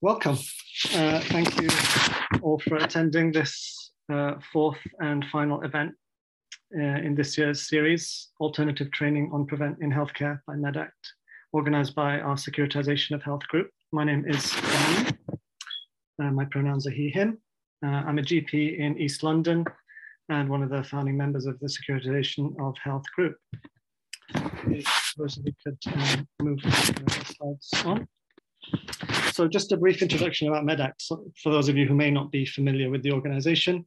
Welcome. Thank you all for attending this fourth and final event in this year's series, Alternative Training on Prevent in Healthcare by Medact, organized by our Securitization of Health Group. My name is Rami. My pronouns are he, him. I'm a GP in East London and one of the founding members of the Securitization of Health Group. Suppose we could move the slides on. So just a brief introduction about Medact. So for those of you who may not be familiar with the organization,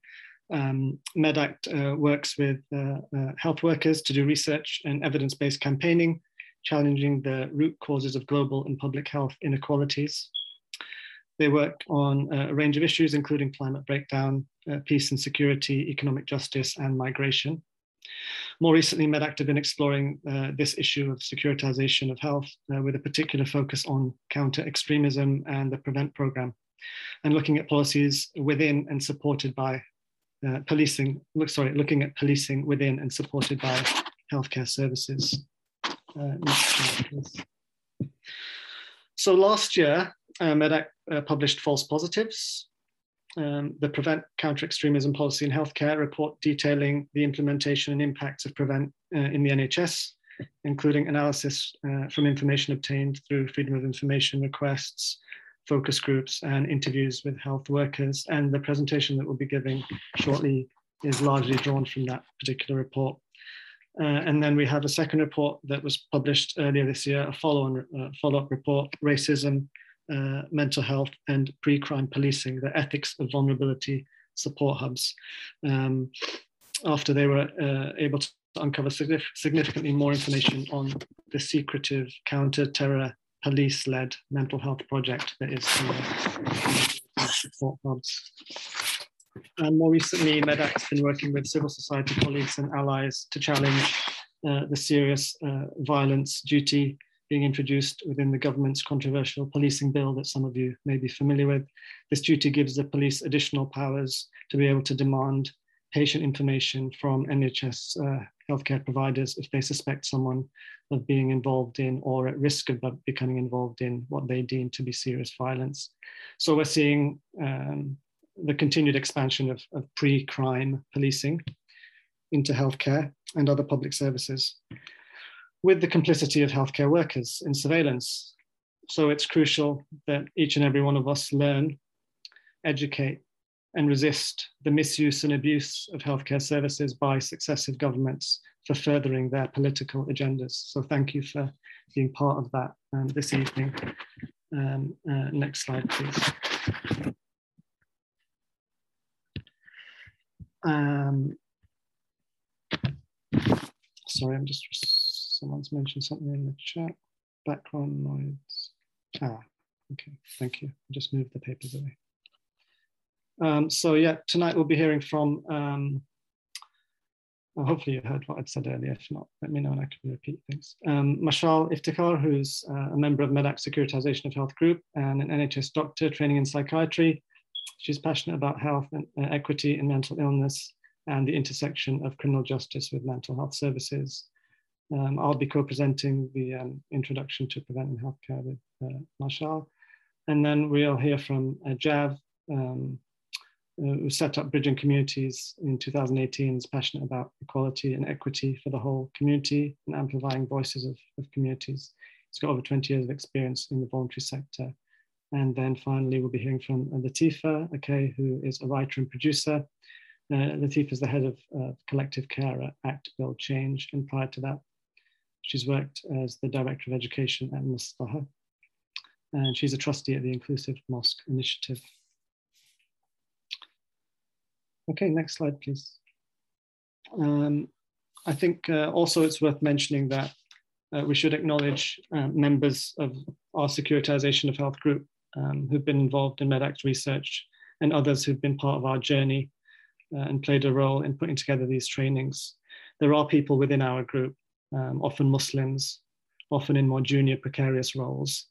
Medact works with health workers to do research and evidence-based campaigning, challenging the root causes of global and public health inequalities. They work on a range of issues, including climate breakdown, peace and security, economic justice, and migration. More recently, Medact have been exploring this issue of securitization of health with a particular focus on counter-extremism and the Prevent program, and looking at policies within and supported by looking at policing within and supported by healthcare services. So last year, Medact published False Positives, the Prevent Counter-Extremism Policy in Healthcare report detailing the implementation and impacts of Prevent in the NHS, including analysis from information obtained through Freedom of Information requests, focus groups, and interviews with health workers. And the presentation that we'll be giving shortly is largely drawn from that particular report. And then we have a second report that was published earlier this year, a follow-up report, Racism, Mental Health and Pre-Crime Policing, the Ethics of Vulnerability Support Hubs, after they were able to uncover significantly more information on the secretive counter-terror police-led mental health project that is support hubs. And more recently, Medact's been working with civil society colleagues and allies to challenge the serious violence duty being introduced within the government's controversial policing bill that some of you may be familiar with. This duty gives the police additional powers to be able to demand patient information from NHS healthcare providers if they suspect someone of being involved in or at risk of becoming involved in what they deem to be serious violence. So we're seeing the continued expansion of pre-crime policing into healthcare and other public services, with the complicity of healthcare workers in surveillance. So it's crucial that each and every one of us learn, educate, and resist the misuse and abuse of healthcare services by successive governments for furthering their political agendas. So thank you for being part of that this evening. Next slide, please. Sorry, I'm just... Someone's mentioned something in the chat. Background noise. Ah, okay, thank you. I just moved the papers away. So yeah, tonight we'll be hearing from, well, hopefully you heard what I'd said earlier. If not, let me know and I can repeat things. Mashal Iftikhar, who's a member of Medact Securitization of Health Group and an NHS doctor training in psychiatry. She's passionate about health and equity and mental illness and the intersection of criminal justice with mental health services. I'll be co-presenting the introduction to Prevent in Healthcare with Mashal. And then we'll hear from Ajav, who set up Bridging Communities in 2018, is passionate about equality and equity for the whole community and amplifying voices of communities. He's got over 20 years of experience in the voluntary sector. And then finally, we'll be hearing from Latifa Akay, who is a writer and producer. Latifa is the head of collective care at Act Build Change, and prior to that, she's worked as the Director of Education at Maslaha, and she's a trustee at the Inclusive Mosque Initiative. Okay, next slide, please. I think also it's worth mentioning that we should acknowledge members of our Securitization of Health Group who've been involved in Medact research and others who've been part of our journey and played a role in putting together these trainings. There are people within our group, often Muslims, often in more junior precarious roles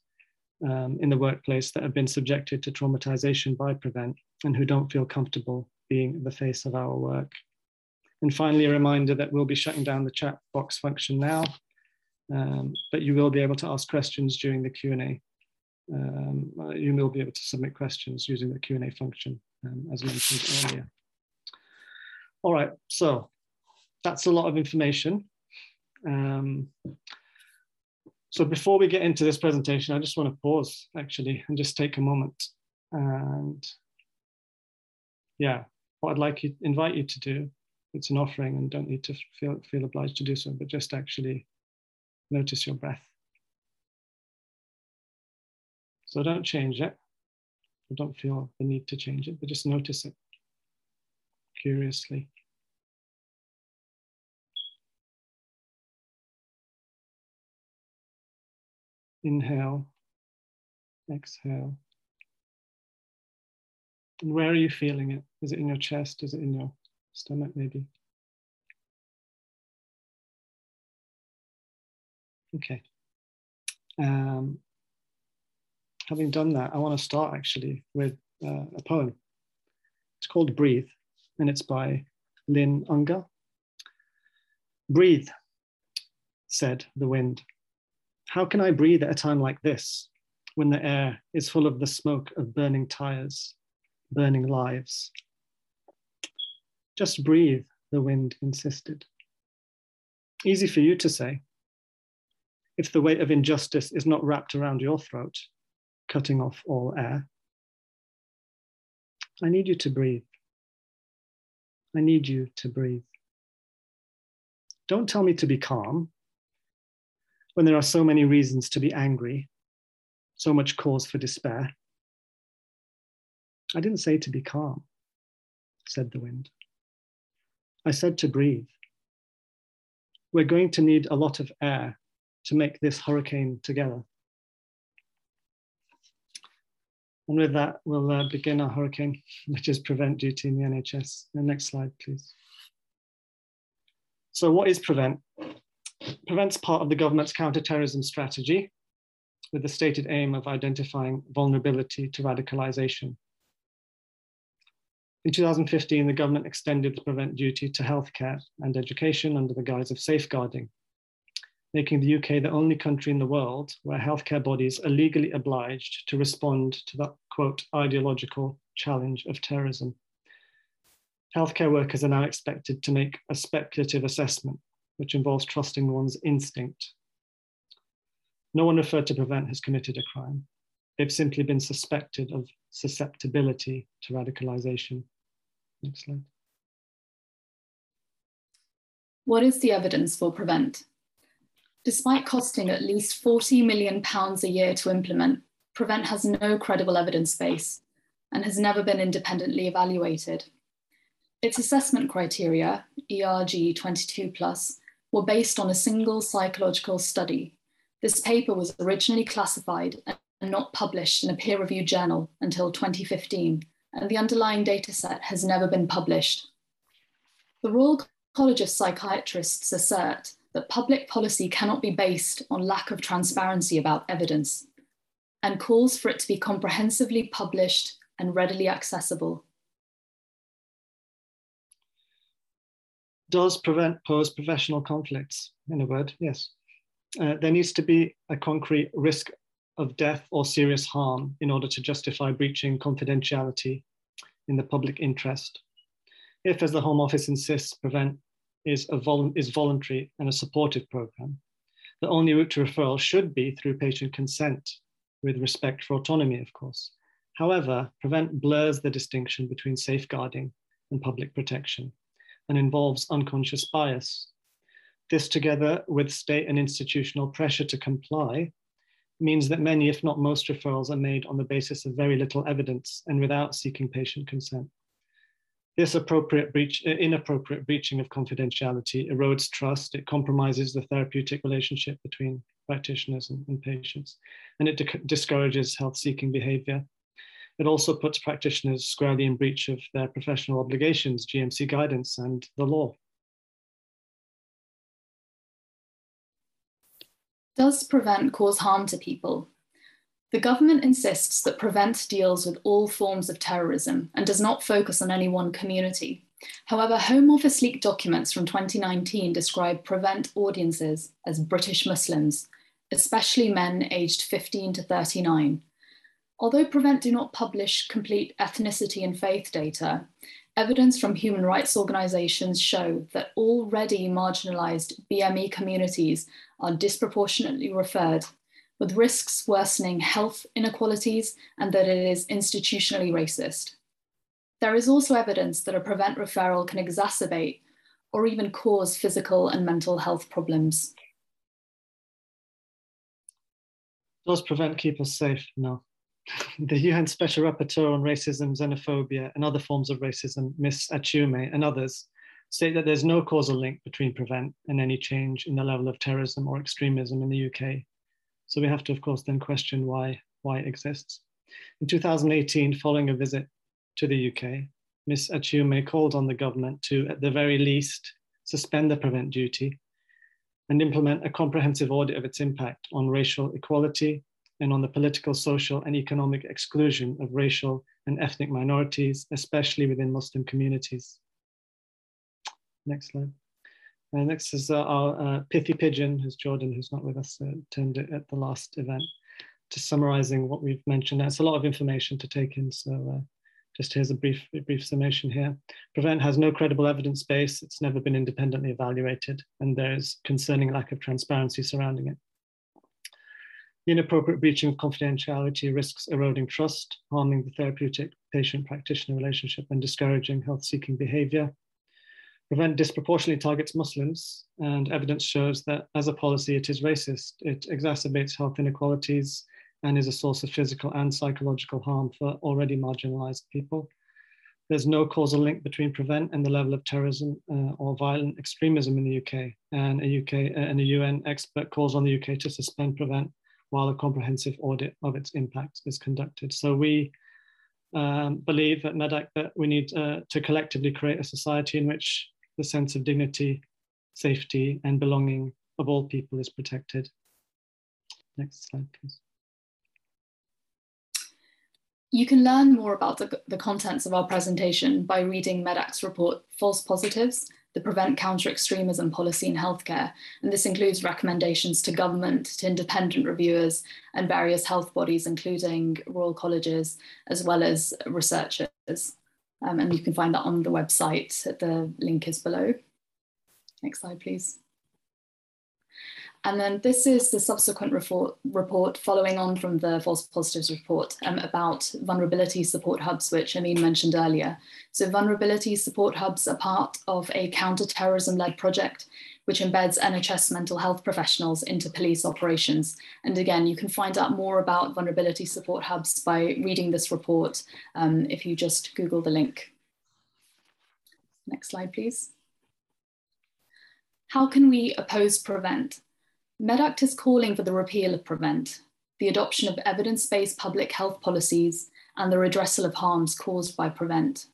in the workplace, that have been subjected to traumatization by Prevent and who don't feel comfortable being the face of our work. And finally, a reminder that we'll be shutting down the chat box function now, but you will be able to ask questions during the Q&A you will be able to submit questions using the Q&A function, as mentioned earlier. All right, so that's a lot of information. So before we get into this presentation, I just want to pause actually and just take a moment. And yeah, what I'd like to invite you to do, it's an offering and don't need to feel obliged to do so, but just actually notice your breath. So don't change it. Don't feel the need to change it, but just notice it curiously. Inhale, exhale. And where are you feeling it? Is it in your chest? Is it in your stomach, maybe? Okay. Having done that, I want to start actually with a poem. It's called Breathe, and it's by Lynn Unger. Breathe, said the wind. How can I breathe at a time like this, when the air is full of the smoke of burning tires, burning lives? Just breathe, the wind insisted. Easy for you to say, if the weight of injustice is not wrapped around your throat, cutting off all air. I need you to breathe. I need you to breathe. Don't tell me to be calm when there are so many reasons to be angry, so much cause for despair. I didn't say to be calm, said the wind. I said to breathe. We're going to need a lot of air to make this hurricane together. And with that, we'll begin our hurricane, which is Prevent duty in the NHS. And next slide, please. So what is Prevent? Prevent's part of the government's counter-terrorism strategy with the stated aim of identifying vulnerability to radicalization. In 2015, the government extended the Prevent duty to healthcare and education under the guise of safeguarding, making the UK the only country in the world where healthcare bodies are legally obliged to respond to that, quote, ideological challenge of terrorism. Healthcare workers are now expected to make a speculative assessment, which involves trusting one's instinct. No one referred to Prevent has committed a crime. They've simply been suspected of susceptibility to radicalization. Next slide. What is the evidence for Prevent? Despite costing at least £40 million a year to implement, Prevent has no credible evidence base and has never been independently evaluated. Its assessment criteria, ERG 22 plus, were based on a single psychological study. This paper was originally classified and not published in a peer-reviewed journal until 2015, and the underlying dataset has never been published. The Royal College of Psychiatrists assert that public policy cannot be based on lack of transparency about evidence, and calls for it to be comprehensively published and readily accessible. Does Prevent pose professional conflicts? In a word, yes. There needs to be a concrete risk of death or serious harm in order to justify breaching confidentiality in the public interest. If, as the Home Office insists, Prevent is voluntary and a supportive programme, the only route to referral should be through patient consent, with respect for autonomy, of course. However, Prevent blurs the distinction between safeguarding and public protection and involves unconscious bias. This, together with state and institutional pressure to comply, means that many, if not most, referrals are made on the basis of very little evidence and without seeking patient consent. This inappropriate breaching of confidentiality erodes trust, it compromises the therapeutic relationship between practitioners and patients, and it discourages health-seeking behaviour. It also puts practitioners squarely in breach of their professional obligations, GMC guidance, and the law. Does Prevent cause harm to people? The government insists that Prevent deals with all forms of terrorism and does not focus on any one community. However, Home Office leaked documents from 2019 describe Prevent audiences as British Muslims, especially men aged 15 to 39, Although Prevent do not publish complete ethnicity and faith data, evidence from human rights organizations show that already marginalized BME communities are disproportionately referred, with risks worsening health inequalities, and that it is institutionally racist. There is also evidence that a Prevent referral can exacerbate or even cause physical and mental health problems. Does Prevent keep us safe? No. The UN Special Rapporteur on Racism, Xenophobia and Other Forms of Racism, Ms. Achiume and others, state that there's no causal link between Prevent and any change in the level of terrorism or extremism in the UK. So we have to, of course, then question why it exists. In 2018, following a visit to the UK, Ms. Achiume called on the government to, at the very least, suspend the Prevent duty and implement a comprehensive audit of its impact on racial equality and on the political, social, and economic exclusion of racial and ethnic minorities, especially within Muslim communities. Next slide. Next is our pithy pigeon, who's Jordan, who's not with us, turned it at the last event, just summarizing what we've mentioned. That's a lot of information to take in, so just here's a brief summation here. Prevent has no credible evidence base. It's never been independently evaluated, and there's concerning lack of transparency surrounding it. The inappropriate breaching of confidentiality risks eroding trust, harming the therapeutic patient-practitioner relationship, and discouraging health-seeking behavior. Prevent disproportionately targets Muslims, and evidence shows that as a policy, it is racist. It exacerbates health inequalities and is a source of physical and psychological harm for already marginalized people. There's no causal link between Prevent and the level of terrorism or violent extremism in the UK, and a UN expert calls on the UK to suspend Prevent while a comprehensive audit of its impact is conducted. So we believe at Medact that we need to collectively create a society in which the sense of dignity, safety, and belonging of all people is protected. Next slide, please. You can learn more about the contents of our presentation by reading Medact's report, False Positives, the Prevent Counter-Extremism Policy in Healthcare, and this includes recommendations to government, to independent reviewers, and various health bodies, including Royal Colleges, as well as researchers. And you can find that on the website. The link is below. Next slide, please. And then this is the subsequent report following on from the False Positives report about vulnerability support hubs, which Amin mentioned earlier. So vulnerability support hubs are part of a counter-terrorism-led project, which embeds NHS mental health professionals into police operations. And again, you can find out more about vulnerability support hubs by reading this report if you just Google the link. Next slide, please. How can we oppose Prevent? Medact is calling for the repeal of Prevent, the adoption of evidence-based public health policies, and the redressal of harms caused by Prevent.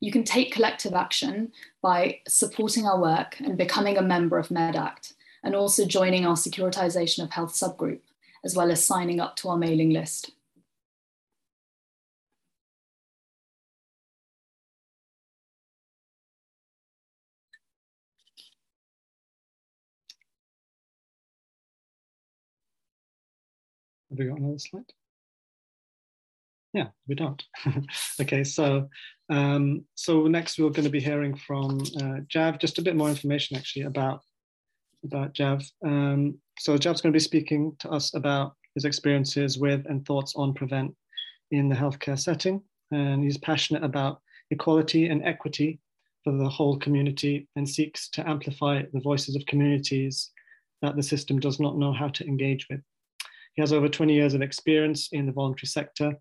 You can take collective action by supporting our work and becoming a member of Medact, and also joining our Securitization of Health subgroup, as well as signing up to our mailing list. Have we got another slide? Yeah, we don't. Okay, so next we're going to be hearing from Ajav, just a bit more information actually about Ajav. So Ajav's going to be speaking to us about his experiences with and thoughts on Prevent in the healthcare setting. And he's passionate about equality and equity for the whole community and seeks to amplify the voices of communities that the system does not know how to engage with. He has over 20 years of experience in the voluntary sector.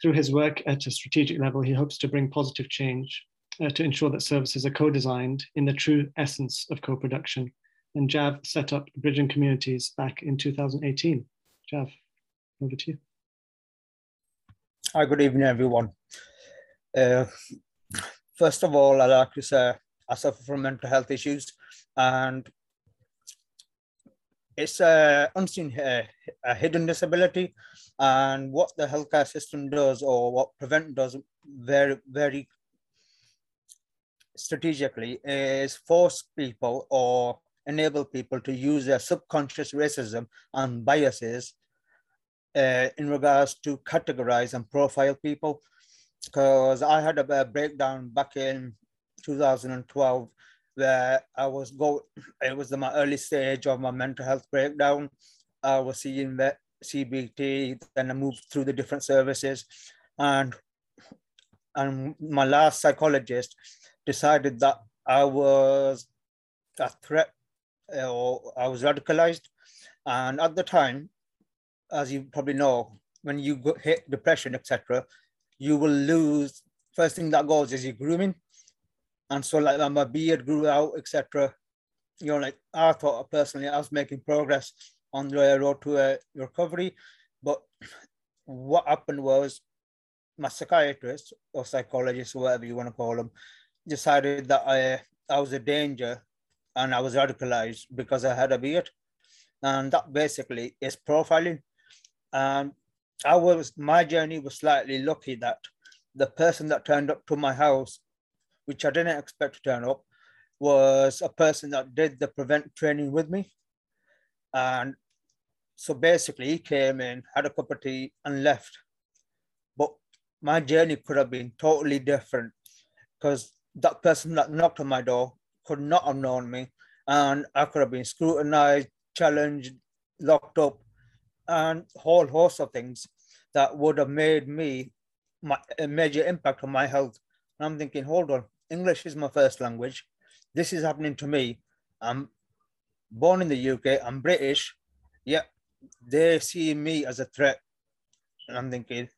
Through his work at a strategic level, he hopes to bring positive change to ensure that services are co-designed in the true essence of co-production. And Ajav set up Bridging Communities back in 2018. Ajav, over to you. Hi, good evening, everyone. First of all, I'd like to say I suffer from mental health issues, and it's unseen, a hidden disability, and what the healthcare system does, or what Prevent does very, very strategically, is force people or enable people to use their subconscious racism and biases in regards to categorize and profile people, because I had a breakdown back in 2012 where I was it was in my early stage of my mental health breakdown. I was seeing the CBT, then I moved through the different services, and my last psychologist decided that I was a threat or I was radicalized. And at the time, as you probably know, when you hit depression, etc., you will lose, first thing that goes is your grooming. And so like my beard grew out, etc. You know, like I thought personally I was making progress on the road to a recovery. But what happened was my psychiatrist or psychologist, or whatever you want to call them, decided that I was a danger and I was radicalized because I had a beard. And that basically is profiling. And my journey was slightly lucky that the person that turned up to my house, which I didn't expect to turn up, was a person that did the Prevent training with me. And so basically he came in, had a cup of tea and left. But my journey could have been totally different because that person that knocked on my door could not have known me. And I could have been scrutinized, challenged, locked up, and a whole host of things that would have made me a major impact on my health. And I'm thinking, hold on, English is my first language. This is happening to me. I'm born in the UK, I'm British, yet they see me as a threat. And I'm thinking,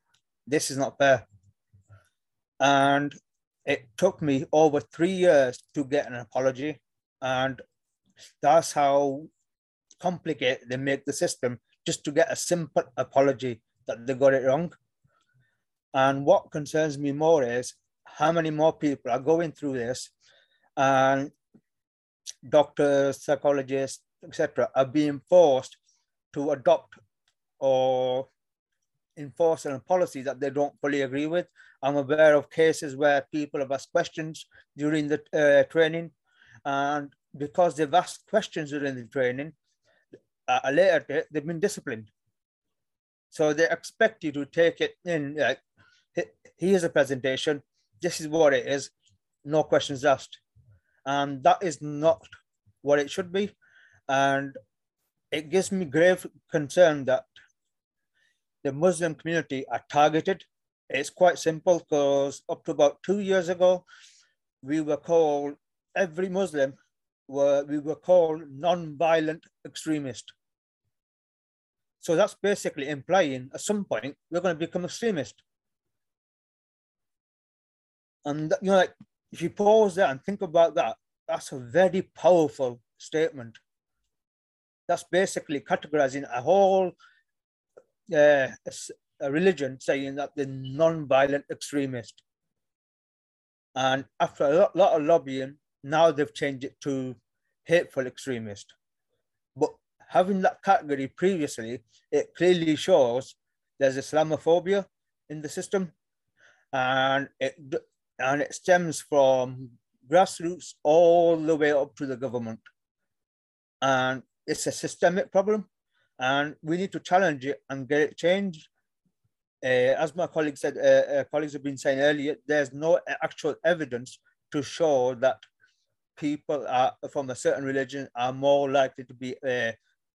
this is not fair. And it took me over 3 years to get an apology. And that's how complicated they make the system, just to get a simple apology that they got it wrong. And what concerns me more is how many more people are going through this, and doctors, psychologists, etc., are being forced to adopt or enforce a policy that they don't fully agree with. I'm aware of cases where people have asked questions during the training, and because they've asked questions during the training, later they've been disciplined. So they expect you to take it in, like, here's a presentation, this is what it is, no questions asked. And that is not what it should be. And it gives me grave concern that the Muslim community are targeted. It's quite simple, because up to about 2 years ago, we were called, every Muslim, we were called non-violent extremist. So that's basically implying at some point, we're going to become extremist. And you know, like, if you pause there and think about that, that's a very powerful statement. That's basically categorizing a whole a religion, saying that they're non-violent extremist. And after a lot of lobbying, now they've changed it to hateful extremist. But having that category previously, it clearly shows there's Islamophobia in the system, and it stems from grassroots all the way up to the government. And it's a systemic problem, and we need to challenge it and get it changed. As my colleague said, colleagues have been saying earlier, there's no actual evidence to show that people from a certain religion are more likely to be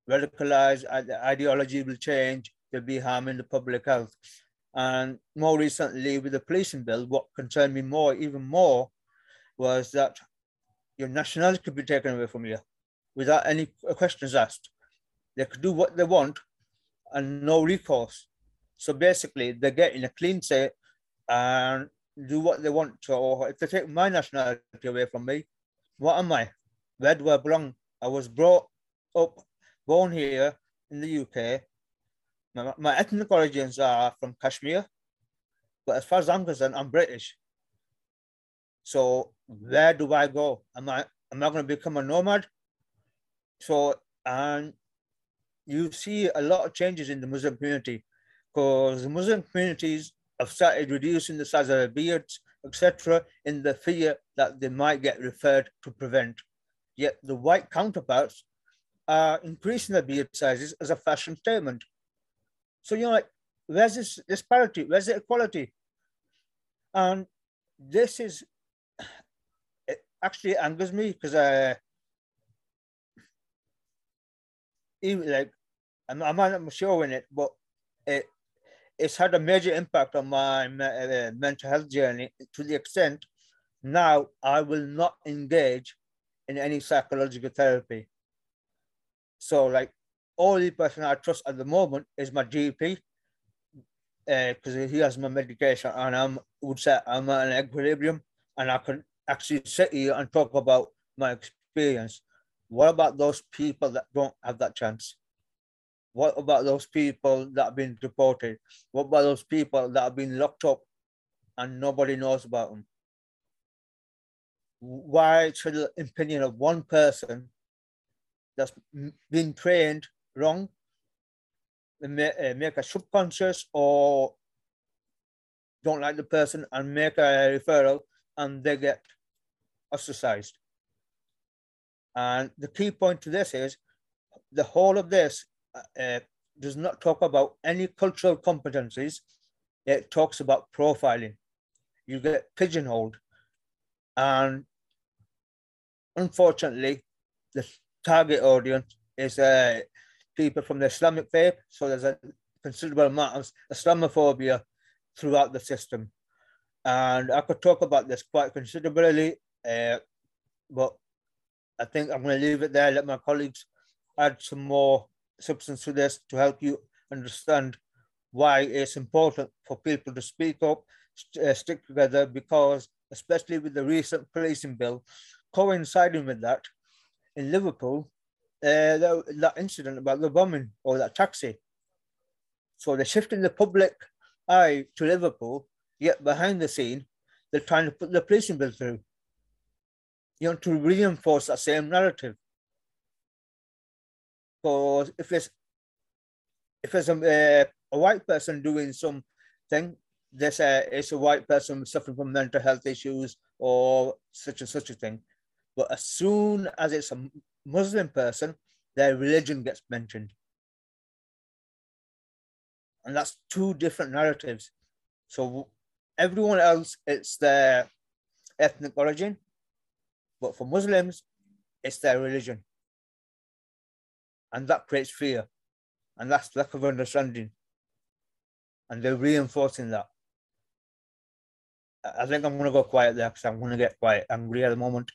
radicalized, ideology will change, they'll be harming the public health. And more recently with the policing bill, what concerned me more, even more, was that your nationality could be taken away from you without any questions asked. They could do what they want and no recourse. So basically they're getting a clean slate and do what they want. So if they take my nationality away from me, what am I? Where do I belong? I was brought up, born here in the UK. My ethnic origins are from Kashmir, but as far as I'm concerned, I'm British. So where do I go? Am I going to become a nomad? So, and you see a lot of changes in the Muslim community, because the Muslim communities have started reducing the size of their beards, etc., in the fear that they might get referred to Prevent. Yet the white counterparts are increasing their beard sizes as a fashion statement. So, you know, like, where's this disparity? Where's the equality? And this is, it actually angers me because even like, I'm not sure in it, but it's had a major impact on my mental health journey to the extent now I will not engage in any psychological therapy. So like, only person I trust at the moment is my GP because he has my medication, and I would say I'm at an equilibrium and I can actually sit here and talk about my experience. What about those people that don't have that chance? What about those people that have been deported? What about those people that have been locked up and nobody knows about them? Why should the opinion of one person that's been trained wrong make a subconscious or don't like the person and make a referral and they get ostracized? And the key point to this is the whole of this does not talk about any cultural competencies. It talks about profiling. You get pigeonholed. And unfortunately, the target audience is people from the Islamic faith. So there's a considerable amount of Islamophobia throughout the system. And I could talk about this quite considerably, but I think I'm going to leave it there, let my colleagues add some more substance to this to help you understand why it's important for people to speak up, stick together, because especially with the recent policing bill, coinciding with that, in Liverpool, that incident about the bombing or that taxi. So they're shifting the public eye to Liverpool, yet behind the scene, they're trying to put the policing bill through, you know, to reinforce that same narrative. Because if it's a white person doing something, they say it's a white person suffering from mental health issues or such and such a thing. But as soon as it's a Muslim person, their religion gets mentioned. And that's two different narratives. So everyone else, it's their ethnic origin. But for Muslims, it's their religion. And that creates fear. And that's lack of understanding. And they're reinforcing that. I think I'm going to go quiet there because I'm going to get quite angry at the moment.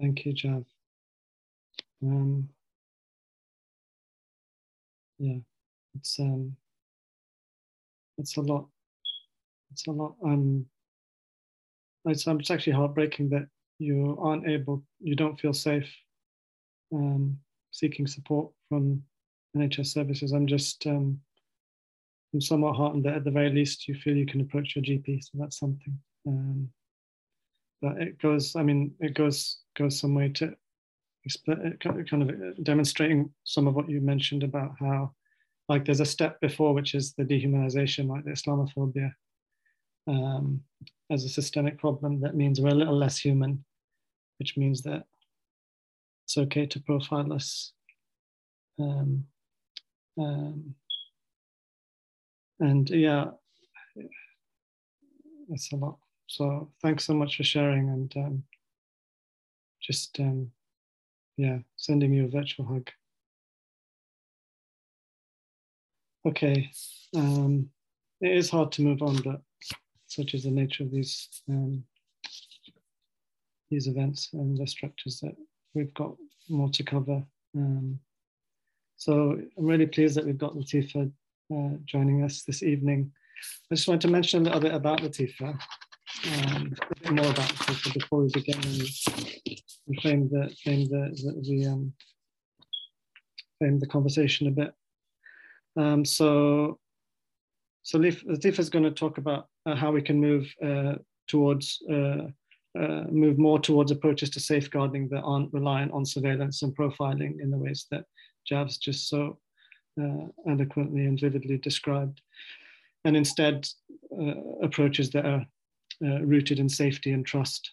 Thank you, Ajav. Yeah, it's a lot. It's a lot. It's actually heartbreaking that you aren't able, you don't feel safe seeking support from NHS services. I'm somewhat heartened that at the very least you feel you can approach your GP, so that's something. But it goes, goes some way to explain, kind of demonstrating some of what you mentioned about how, like, there's a step before, which is the dehumanization, like the Islamophobia, as a systemic problem that means we're a little less human, which means that it's okay to profile us. And yeah, that's a lot. So thanks so much for sharing, and yeah, sending you a virtual hug. Okay, it is hard to move on, but such is the nature of these events and the structures that we've got more to cover. So I'm really pleased that we've got Latifa joining us this evening. I just wanted to mention a little bit about Latifa, a bit more about Latifa before we begin and frame the conversation a bit. So Latifa is going to talk about how we can move more towards approaches to safeguarding that aren't reliant on surveillance and profiling in the ways that Jav's just so eloquently and vividly described, and instead approaches that are rooted in safety and trust.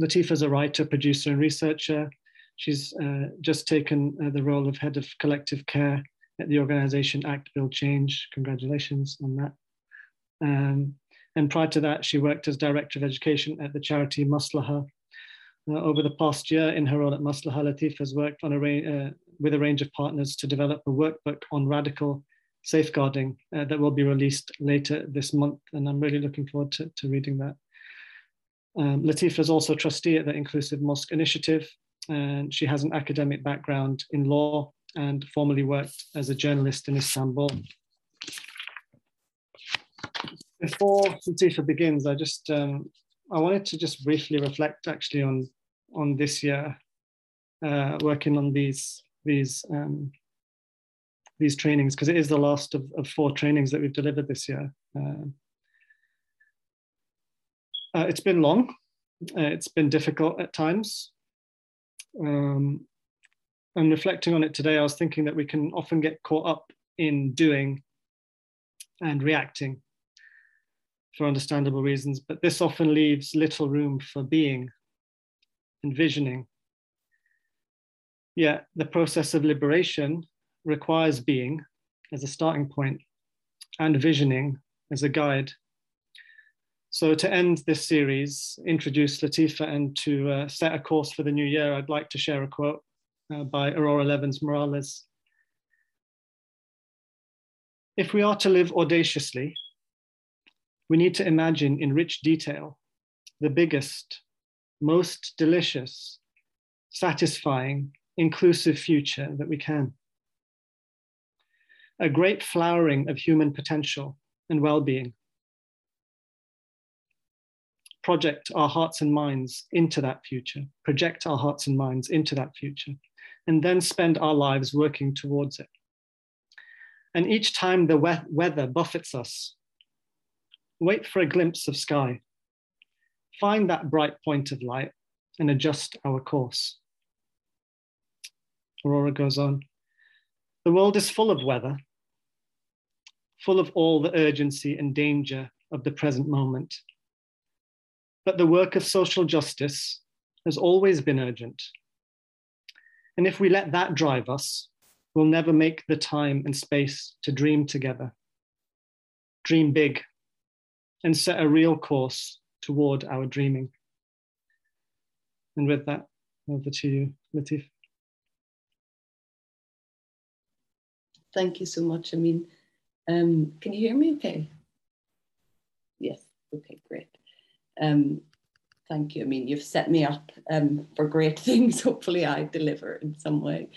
Latifa is a writer, producer, and researcher. She's just taken the role of Head of Collective Care at the organisation Act Build Change. Congratulations on that. And prior to that, she worked as Director of Education at the charity Maslaha. Over the past year, in her role at Maslaha, Latifa has worked on with a range of partners to develop a workbook on radical safeguarding that will be released later this month. And I'm really looking forward to reading that. Latifa is also trustee at the Inclusive Mosque Initiative, and she has an academic background in law and formerly worked as a journalist in Istanbul. Before Latifa begins, I wanted to just briefly reflect actually on this year, working on these trainings, because it is the last of four trainings that we've delivered this year. It's been long, it's been difficult at times. And reflecting on it today, I was thinking that we can often get caught up in doing and reacting for understandable reasons, but this often leaves little room for being and visioning. Yet the process of liberation requires being as a starting point and visioning as a guide. So to end this series, introduce Latifa, and to set a course for the new year, I'd like to share a quote by Aurora Levins Morales. If we are to live audaciously, we need to imagine in rich detail the biggest, most delicious, satisfying, inclusive future that we can. A great flowering of human potential and well-being. Project our hearts and minds into that future, project our hearts and minds into that future, and then spend our lives working towards it. And each time the weather buffets us, wait for a glimpse of sky, find that bright point of light and adjust our course. Aurora goes on, the world is full of weather, full of all the urgency and danger of the present moment. But the work of social justice has always been urgent. And if we let that drive us, we'll never make the time and space to dream together, dream big, and set a real course toward our dreaming. And with that, over to you, Latifa. Thank you so much. I mean, can you hear me okay? Yes, okay, great. Thank you. I mean, you've set me up for great things. Hopefully I deliver in some way.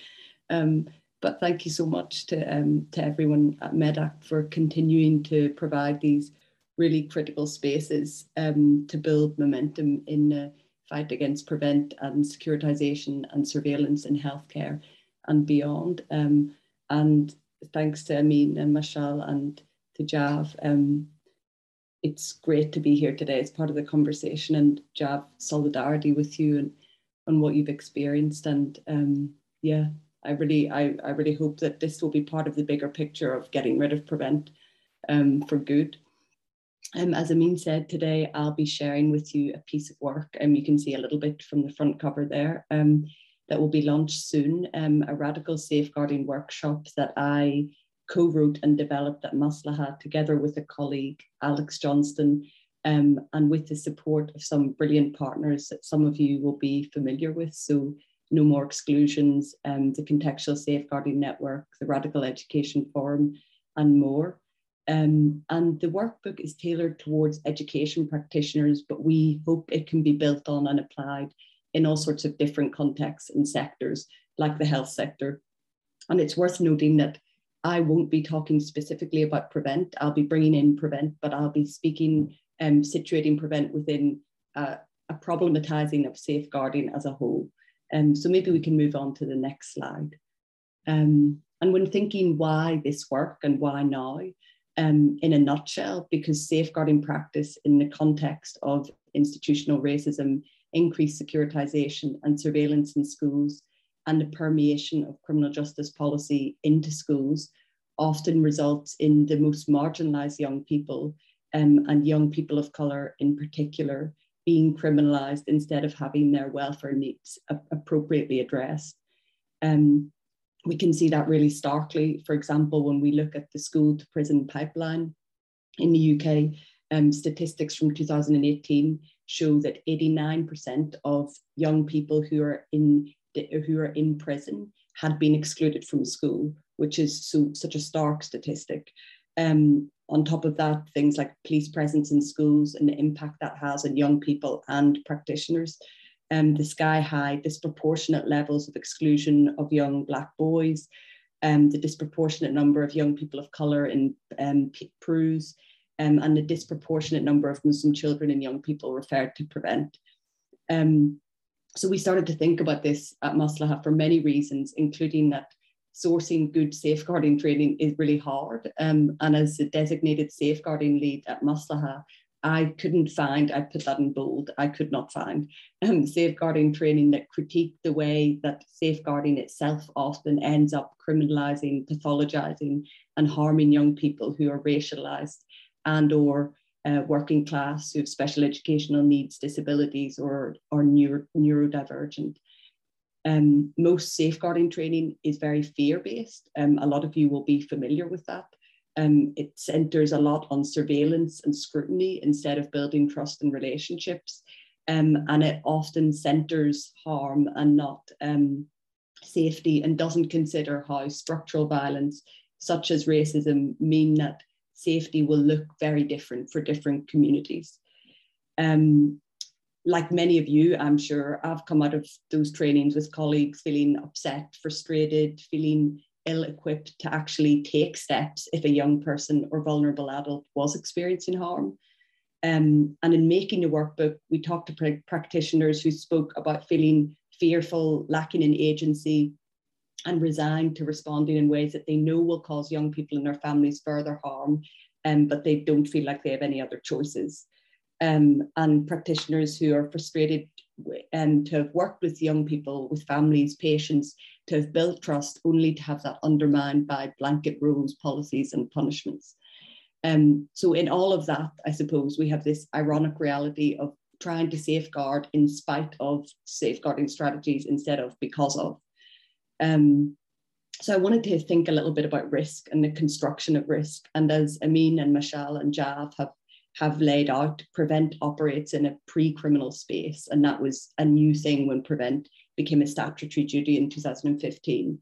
But thank you so much to everyone at Medact for continuing to provide these really critical spaces to build momentum in the fight against prevent and securitization and surveillance in healthcare and beyond. And thanks to Amin and Mashal and to Ajav. It's great to be here today as part of the conversation, and Ajav, solidarity with you and on what you've experienced. And yeah, I really hope that this will be part of the bigger picture of getting rid of prevent for good. As Amin said, today I'll be sharing with you a piece of work, and you can see a little bit from the front cover there, that will be launched soon, a radical safeguarding workshop that I co-wrote and developed at Maslaha together with a colleague, Alex Johnston, and with the support of some brilliant partners that some of you will be familiar with. So No More Exclusions, the Contextual Safeguarding Network, the Radical Education Forum, and more. And the workbook is tailored towards education practitioners, but we hope it can be built on and applied in all sorts of different contexts and sectors, like the health sector. And it's worth noting that I won't be talking specifically about prevent. I'll be bringing in prevent, but I'll be speaking, situating prevent within a problematizing of safeguarding as a whole. So maybe we can move on to the next slide. And when thinking why this work and why now, in a nutshell, because safeguarding practice in the context of institutional racism, increased securitization and surveillance in schools, and the permeation of criminal justice policy into schools often results in the most marginalized young people and young people of color in particular being criminalized instead of having their welfare needs appropriately addressed. We can see that really starkly, for example, when we look at the school to prison pipeline in the UK. Statistics from 2018 show that 89% of young people who are in prison had been excluded from school, which is such a stark statistic. On top of that, things like police presence in schools and the impact that has on young people and practitioners, the sky-high disproportionate levels of exclusion of young Black boys, the disproportionate number of young people of colour in PRUs, and the disproportionate number of Muslim children and young people referred to Prevent. So we started to think about this at Maslaha for many reasons, including that sourcing good safeguarding training is really hard. And as the designated safeguarding lead at Maslaha, I couldn't find, I put that in bold, I could not find safeguarding training that critiqued the way that safeguarding itself often ends up criminalizing, pathologizing, and harming young people who are racialized and or working class, who have special educational needs, disabilities, or neurodivergent. Most safeguarding training is very fear-based. A lot of you will be familiar with that. It centers a lot on surveillance and scrutiny instead of building trust and relationships. And it often centers harm and not safety, and doesn't consider how structural violence, such as racism, mean that safety will look very different for different communities. Like many of you, I'm sure, I've come out of those trainings with colleagues feeling upset, frustrated, feeling ill-equipped to actually take steps if a young person or vulnerable adult was experiencing harm. And in making the workbook, we talked to practitioners who spoke about feeling fearful, lacking in agency, and resigned to responding in ways that they know will cause young people and their families further harm, but they don't feel like they have any other choices. And practitioners who are frustrated and to have worked with young people, with families, patients, to have built trust only to have that undermined by blanket rules, policies, and punishments. So in all of that, I suppose, we have this ironic reality of trying to safeguard in spite of safeguarding strategies instead of because of. So I wanted to think a little bit about risk and the construction of risk. And as Amin and Mashal and Ajav have laid out, Prevent operates in a pre-criminal space. And that was a new thing when Prevent became a statutory duty in 2015.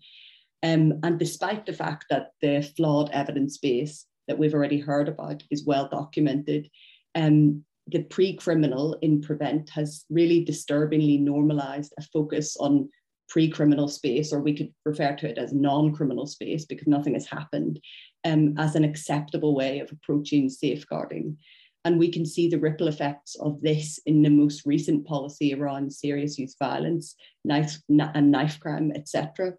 And despite the fact that the flawed evidence base that we've already heard about is well documented, the pre-criminal in Prevent has really disturbingly normalized a focus on pre-criminal space, or we could refer to it as non-criminal space because nothing has happened, as an acceptable way of approaching safeguarding. And we can see the ripple effects of this in the most recent policy around serious youth violence, knife crime, etc.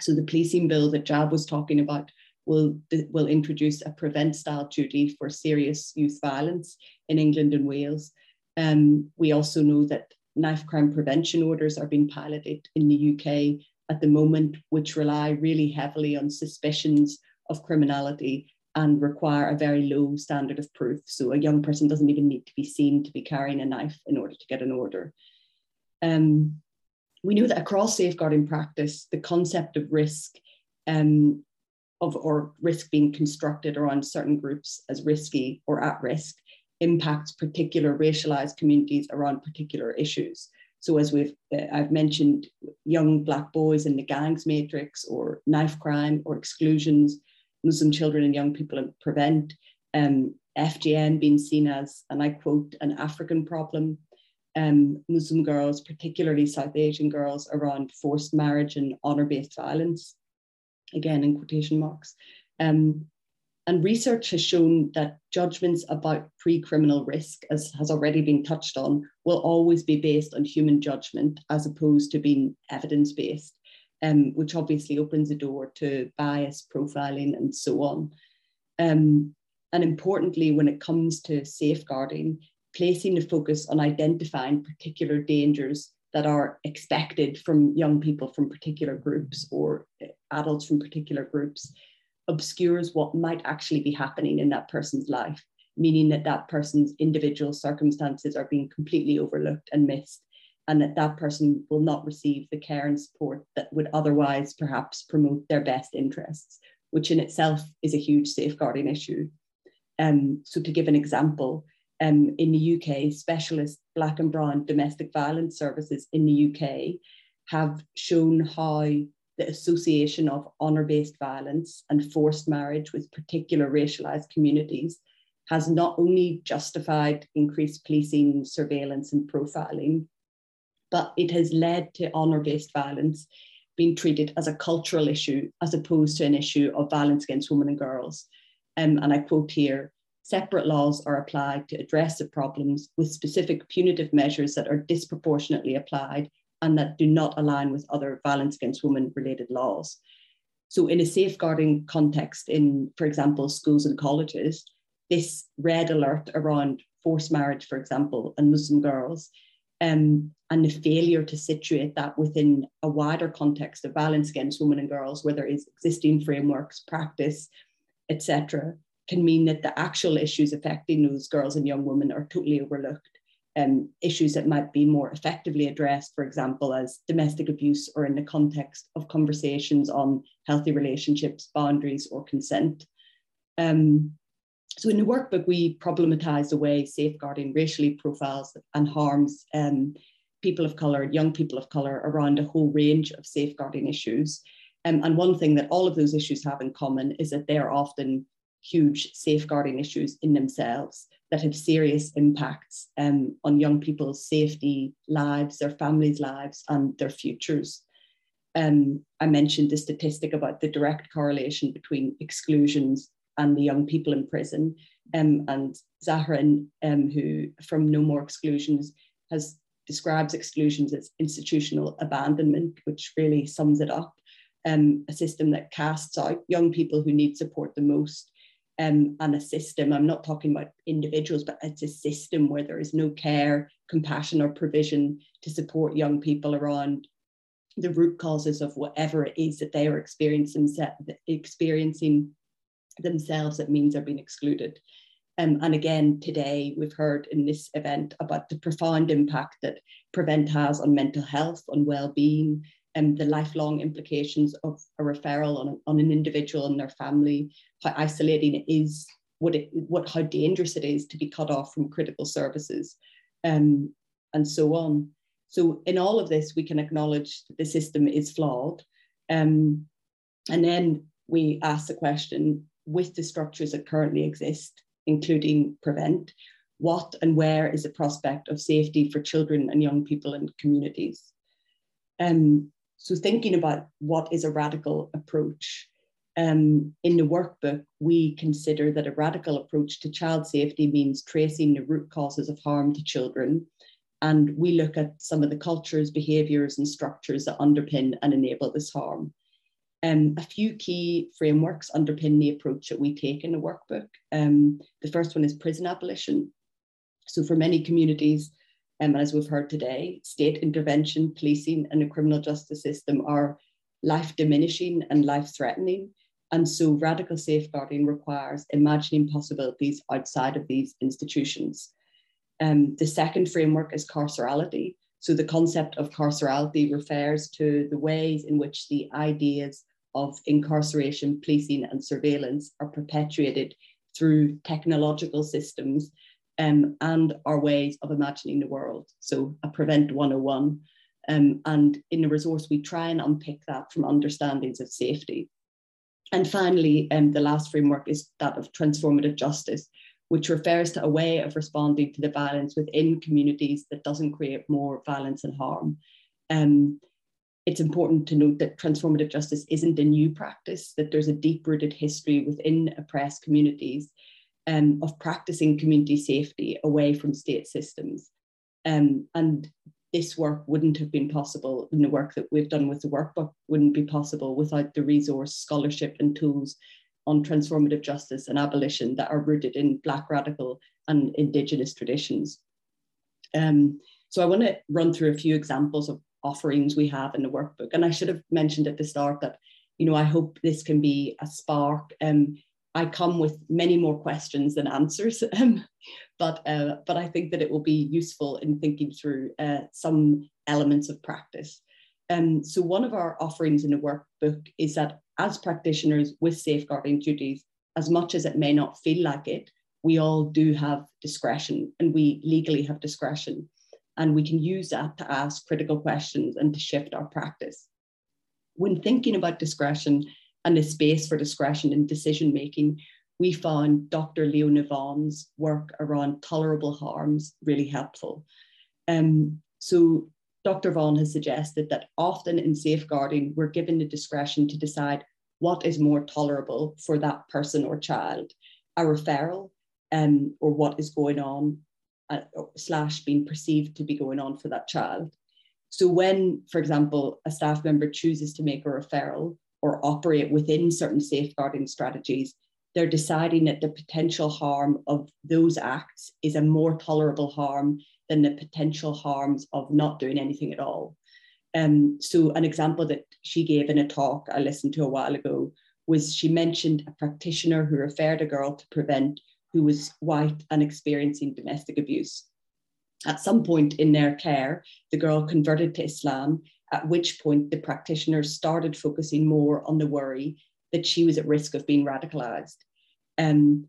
So the policing bill that Jab was talking about will introduce a Prevent-style duty for serious youth violence in England and Wales. We also know that knife crime prevention orders are being piloted in the UK at the moment, which rely really heavily on suspicions of criminality and require a very low standard of proof. So a young person doesn't even need to be seen to be carrying a knife in order to get an order. We know that across safeguarding practice, the concept of risk risk being constructed around certain groups as risky or at risk impacts particular racialized communities around particular issues. So as I've mentioned, young Black boys in the gangs matrix, or knife crime, or exclusions, Muslim children and young people in Prevent, FGM being seen as, and I quote, an African problem, Muslim girls, particularly South Asian girls, around forced marriage and honor-based violence, again in quotation marks. And research has shown that judgments about pre-criminal risk, as has already been touched on, will always be based on human judgment as opposed to being evidence-based, which obviously opens the door to bias, profiling, and so on. And importantly, when it comes to safeguarding, placing the focus on identifying particular dangers that are expected from young people from particular groups or adults from particular groups obscures what might actually be happening in that person's life, meaning that that person's individual circumstances are being completely overlooked and missed, and that that person will not receive the care and support that would otherwise perhaps promote their best interests, which in itself is a huge safeguarding issue. So to give an example, in the UK, specialist Black and Brown domestic violence services in the UK have shown how the association of honour-based violence and forced marriage with particular racialised communities has not only justified increased policing, surveillance and profiling, but it has led to honour-based violence being treated as a cultural issue as opposed to an issue of violence against women and girls. And I quote here, "Separate laws are applied to address the problems with specific punitive measures that are disproportionately applied and that do not align with other violence against women related laws." So in a safeguarding context in, for example, schools and colleges, this red alert around forced marriage, for example, and Muslim girls, and the failure to situate that within a wider context of violence against women and girls, where there is existing frameworks, practice, etc., can mean that the actual issues affecting those girls and young women are totally overlooked. Issues that might be more effectively addressed, for example, as domestic abuse or in the context of conversations on healthy relationships, boundaries, or consent. So in the workbook, we problematize the way safeguarding racially profiles and harms people of color, young people of color, around a whole range of safeguarding issues. And one thing that all of those issues have in common is that they are often huge safeguarding issues in themselves that have serious impacts on young people's safety, lives, their families' lives, and their futures. I mentioned the statistic about the direct correlation between exclusions and the young people in prison. And Zahran, who from No More Exclusions, describes exclusions as institutional abandonment, which really sums it up, a system that casts out young people who need support the most. And a system, I'm not talking about individuals, but it's a system where there is no care, compassion or provision to support young people around the root causes of whatever it is that they are experiencing themselves that means they're being excluded. And again, today we've heard in this event about the profound impact that Prevent has on mental health, on well-being, and the lifelong implications of a referral on an individual and their family, how isolating it is, how dangerous it is to be cut off from critical services, and so on. So in all of this, we can acknowledge that the system is flawed. And then we ask the question, with the structures that currently exist, including Prevent, what and where is the prospect of safety for children and young people and communities? So thinking about what is a radical approach, in the workbook, we consider that a radical approach to child safety means tracing the root causes of harm to children. And we look at some of the cultures, behaviours and structures that underpin and enable this harm. A few key frameworks underpin the approach that we take in the workbook. The first one is prison abolition. So for many communities, as we've heard today, state intervention, policing, and the criminal justice system are life-diminishing and life-threatening. And so radical safeguarding requires imagining possibilities outside of these institutions. The second framework is carcerality. So the concept of carcerality refers to the ways in which the ideas of incarceration, policing, and surveillance are perpetuated through technological systems, and our ways of imagining the world. So a Prevent 101. And in the resource, we try and unpick that from understandings of safety. And finally, the last framework is that of transformative justice, which refers to a way of responding to the violence within communities that doesn't create more violence and harm. It's important to note that transformative justice isn't a new practice, that there's a deep-rooted history within oppressed communities of practicing community safety away from state systems. And this work wouldn't have been possible, and the work that we've done with the workbook wouldn't be possible without the resource, scholarship and tools on transformative justice and abolition that are rooted in Black radical and Indigenous traditions. So I want to run through a few examples of offerings we have in the workbook. And I should have mentioned at the start that, I hope this can be a spark. I come with many more questions than answers, but I think that it will be useful in thinking through some elements of practice. So one of our offerings in the workbook is that as practitioners with safeguarding duties, as much as it may not feel like it, we all do have discretion, and we legally have discretion, and we can use that to ask critical questions and to shift our practice. When thinking about discretion and the space for discretion in decision-making, we found Dr. Leona Vaughan's work around tolerable harms really helpful. So Dr. Vaughan has suggested that often in safeguarding, we're given the discretion to decide what is more tolerable for that person or child, a referral, or what is going on, / being perceived to be going on for that child. So when, for example, a staff member chooses to make a referral or operate within certain safeguarding strategies, they're deciding that the potential harm of those acts is a more tolerable harm than the potential harms of not doing anything at all. So an example that she gave in a talk I listened to a while ago was she mentioned a practitioner who referred a girl to Prevent who was white and experiencing domestic abuse. At some point in their care, the girl converted to Islam, at which point the practitioner started focusing more on the worry that she was at risk of being radicalized. And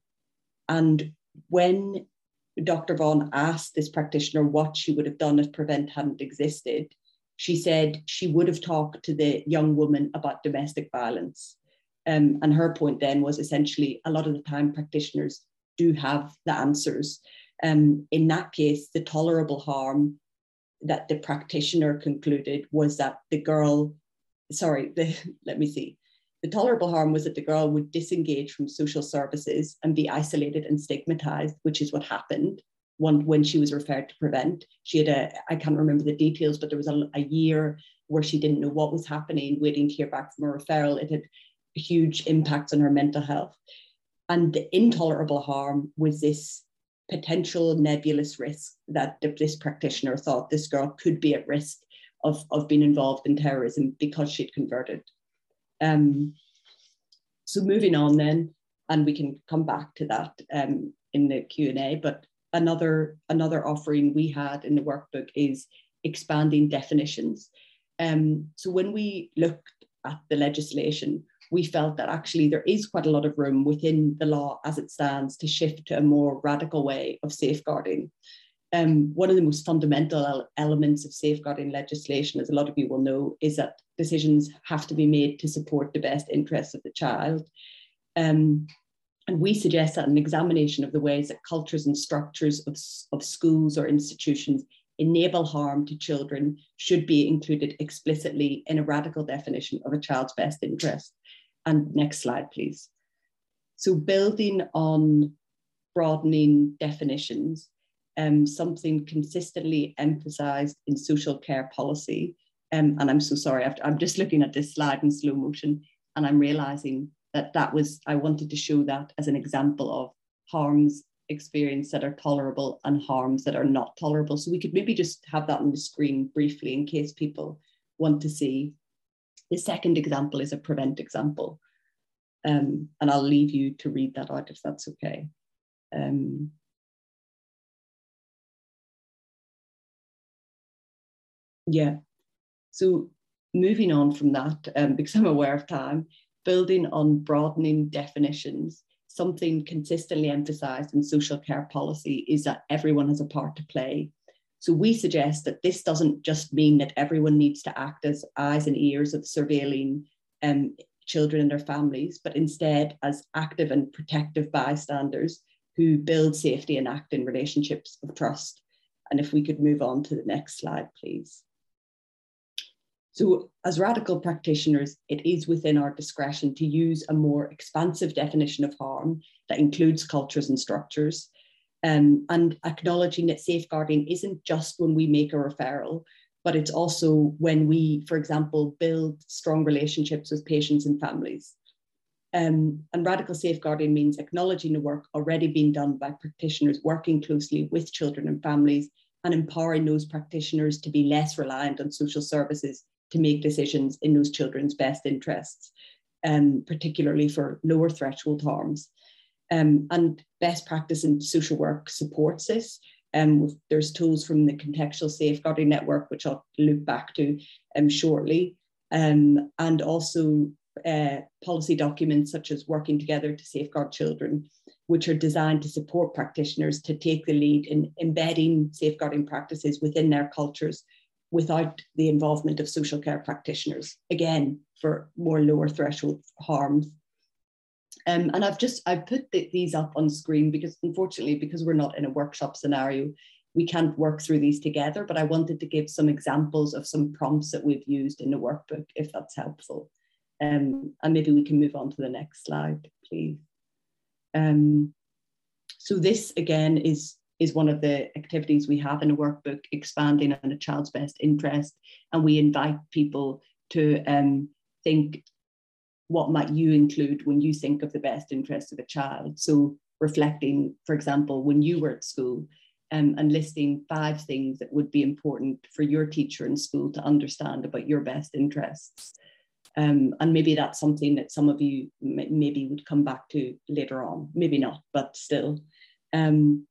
when Dr. Vaughan asked this practitioner what she would have done if Prevent hadn't existed, she said she would have talked to the young woman about domestic violence. And her point then was essentially a lot of the time practitioners do have the answers. In that case, the tolerable harm that the practitioner concluded was that the girl, the tolerable harm was that the girl would disengage from social services and be isolated and stigmatized, which is what happened when she was referred to Prevent. She had I can't remember the details, but there was a year where she didn't know what was happening, waiting to hear back from a referral. It had huge impacts on her mental health. And the intolerable harm was this potential nebulous risk that this practitioner thought this girl could be at risk of being involved in terrorism because she'd converted. So moving on then, and we can come back to that in the Q&A, but another offering we had in the workbook is expanding definitions. So when we looked at the legislation, we felt that actually there is quite a lot of room within the law as it stands to shift to a more radical way of safeguarding. One of the most fundamental elements of safeguarding legislation, as a lot of you will know, is that decisions have to be made to support the best interests of the child. And we suggest that an examination of the ways that cultures and structures of schools or institutions enable harm to children should be included explicitly in a radical definition of a child's best interest. And next slide, please. So building on broadening definitions, something consistently emphasized in social care policy, and I'm so sorry, I'm just looking at this slide in slow motion, and I'm realizing that was, I wanted to show that as an example of harms experienced that are tolerable and harms that are not tolerable. So we could maybe just have that on the screen briefly in case people want to see. The second example is a Prevent example. And I'll leave you to read that out if that's okay. So moving on from that, because I'm aware of time, building on broadening definitions, something consistently emphasized in social care policy is that everyone has a part to play. So we suggest that this doesn't just mean that everyone needs to act as eyes and ears of surveilling children and their families, but instead as active and protective bystanders who build safety and act in relationships of trust. And if we could move on to the next slide, please. So as radical practitioners, it is within our discretion to use a more expansive definition of harm that includes cultures and structures. And acknowledging that safeguarding isn't just when we make a referral, but it's also when we, for example, build strong relationships with patients and families. And radical safeguarding means acknowledging the work already being done by practitioners working closely with children and families and empowering those practitioners to be less reliant on social services to make decisions in those children's best interests. particularly for lower threshold harms. And best practice in social work supports this. There's tools from the Contextual Safeguarding Network, which I'll loop back to shortly, and also policy documents such as Working Together to Safeguard Children, which are designed to support practitioners to take the lead in embedding safeguarding practices within their cultures without the involvement of social care practitioners, again, for more lower threshold harms. And I've put these up on screen because, unfortunately, because we're not in a workshop scenario, we can't work through these together, but I wanted to give some examples of some prompts that we've used in the workbook, if that's helpful. And maybe we can move on to the next slide, please. So this, again, is one of the activities we have in a workbook, expanding on a child's best interest. And we invite people to think, what might you include when you think of the best interest of a child? So reflecting, for example, when you were at school and listing 5 things that would be important for your teacher in school to understand about your best interests. And maybe that's something that some of you maybe would come back to later on, maybe not, but still. And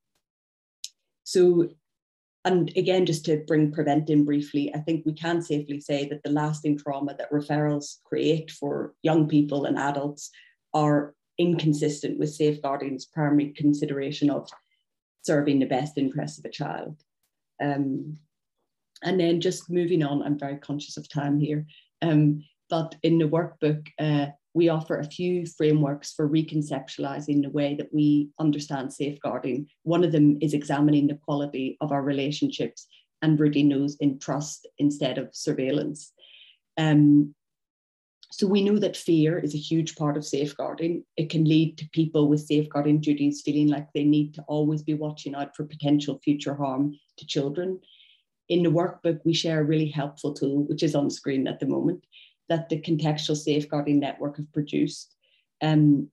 again, just to bring Prevent in briefly, I think we can safely say that the lasting trauma that referrals create for young people and adults are inconsistent with safeguarding's primary consideration of serving the best interests of a child. And then just moving on, I'm very conscious of time here, but in the workbook, we offer a few frameworks for reconceptualizing the way that we understand safeguarding. One of them is examining the quality of our relationships and rooting those in trust instead of surveillance. So we know that fear is a huge part of safeguarding. It can lead to people with safeguarding duties feeling like they need to always be watching out for potential future harm to children. In the workbook, we share a really helpful tool, which is on screen at the moment, that the Contextual Safeguarding Network have produced. And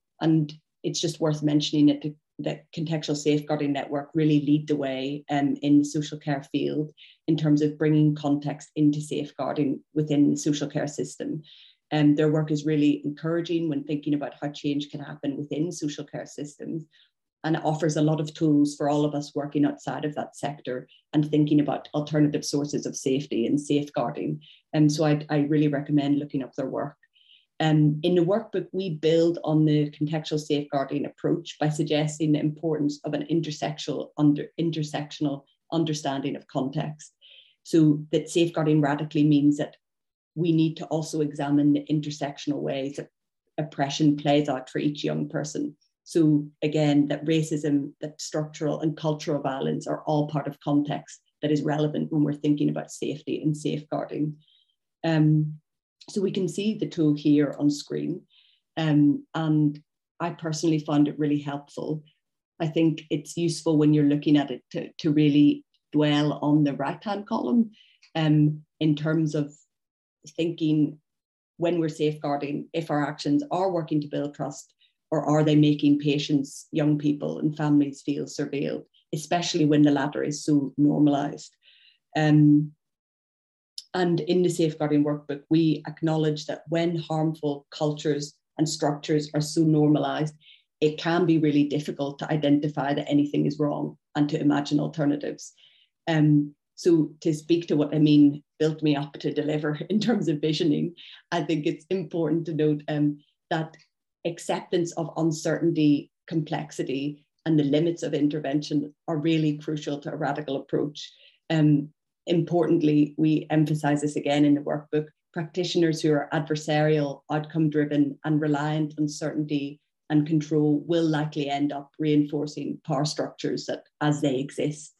it's just worth mentioning that the Contextual Safeguarding Network really lead the way in the social care field in terms of bringing context into safeguarding within the social care system. Their work is really encouraging when thinking about how change can happen within social care systems, and it offers a lot of tools for all of us working outside of that sector and thinking about alternative sources of safety and safeguarding. And so I really recommend looking up their work. In the workbook, we build on the contextual safeguarding approach by suggesting the importance of an intersectional understanding of context. So that safeguarding radically means that we need to also examine the intersectional ways that oppression plays out for each young person. So again, that racism, that structural and cultural violence are all part of context that is relevant when we're thinking about safety and safeguarding. So we can see the tool here on screen. And I personally found it really helpful. I think it's useful when you're looking at it to really dwell on the right-hand column in terms of thinking when we're safeguarding, if our actions are working to build trust, or are they making patients, young people and families feel surveilled, especially when the latter is so normalised. And in the safeguarding workbook, we acknowledge that when harmful cultures and structures are so normalised, it can be really difficult to identify that anything is wrong and to imagine alternatives. So to speak to what I mean, built me up to deliver in terms of visioning, I think it's important to note that acceptance of uncertainty, complexity, and the limits of intervention are really crucial to a radical approach. Importantly, we emphasize this again in the workbook, practitioners who are adversarial, outcome-driven, and reliant on certainty and control will likely end up reinforcing power structures as they exist.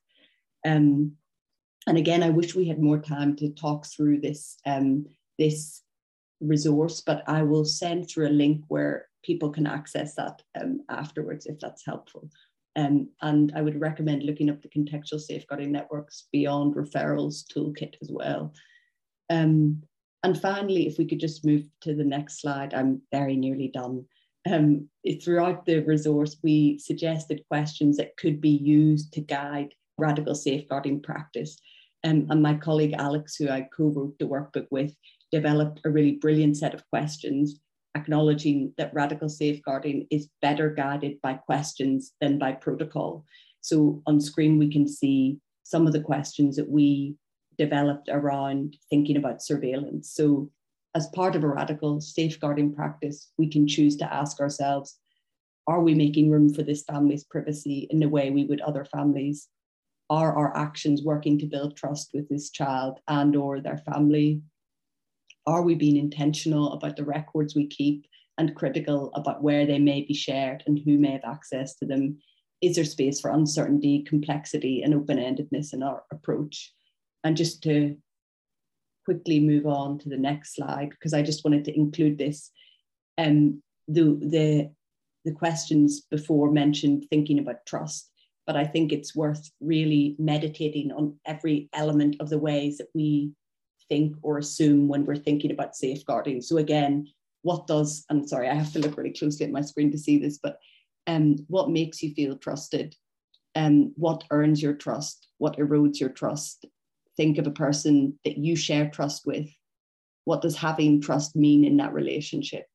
And again, I wish we had more time to talk through this, this resource, but I will send through a link where people can access that afterwards, if that's helpful. And I would recommend looking up the Contextual Safeguarding Network's Beyond Referrals Toolkit as well. And finally, if we could just move to the next slide, I'm very nearly done. Throughout the resource, we suggested questions that could be used to guide radical safeguarding practice. And my colleague, Alex, who I co-wrote the workbook with, developed a really brilliant set of questions acknowledging that radical safeguarding is better guided by questions than by protocol. So on screen, we can see some of the questions that we developed around thinking about surveillance. So as part of a radical safeguarding practice, we can choose to ask ourselves, are we making room for this family's privacy in the way we would other families? Are our actions working to build trust with this child and or their family? Are we being intentional about the records we keep and critical about where they may be shared and who may have access to them? Is there space for uncertainty, complexity, and open-endedness in our approach? And just to quickly move on to the next slide, because I just wanted to include this. The questions before mentioned thinking about trust, but I think it's worth really meditating on every element of the ways that we think or assume when we're thinking about safeguarding. So again, what does, I'm sorry, I have to look really closely at my screen to see this, but what makes you feel trusted? What earns your trust? What erodes your trust? Think of a person that you share trust with. What does having trust mean in that relationship?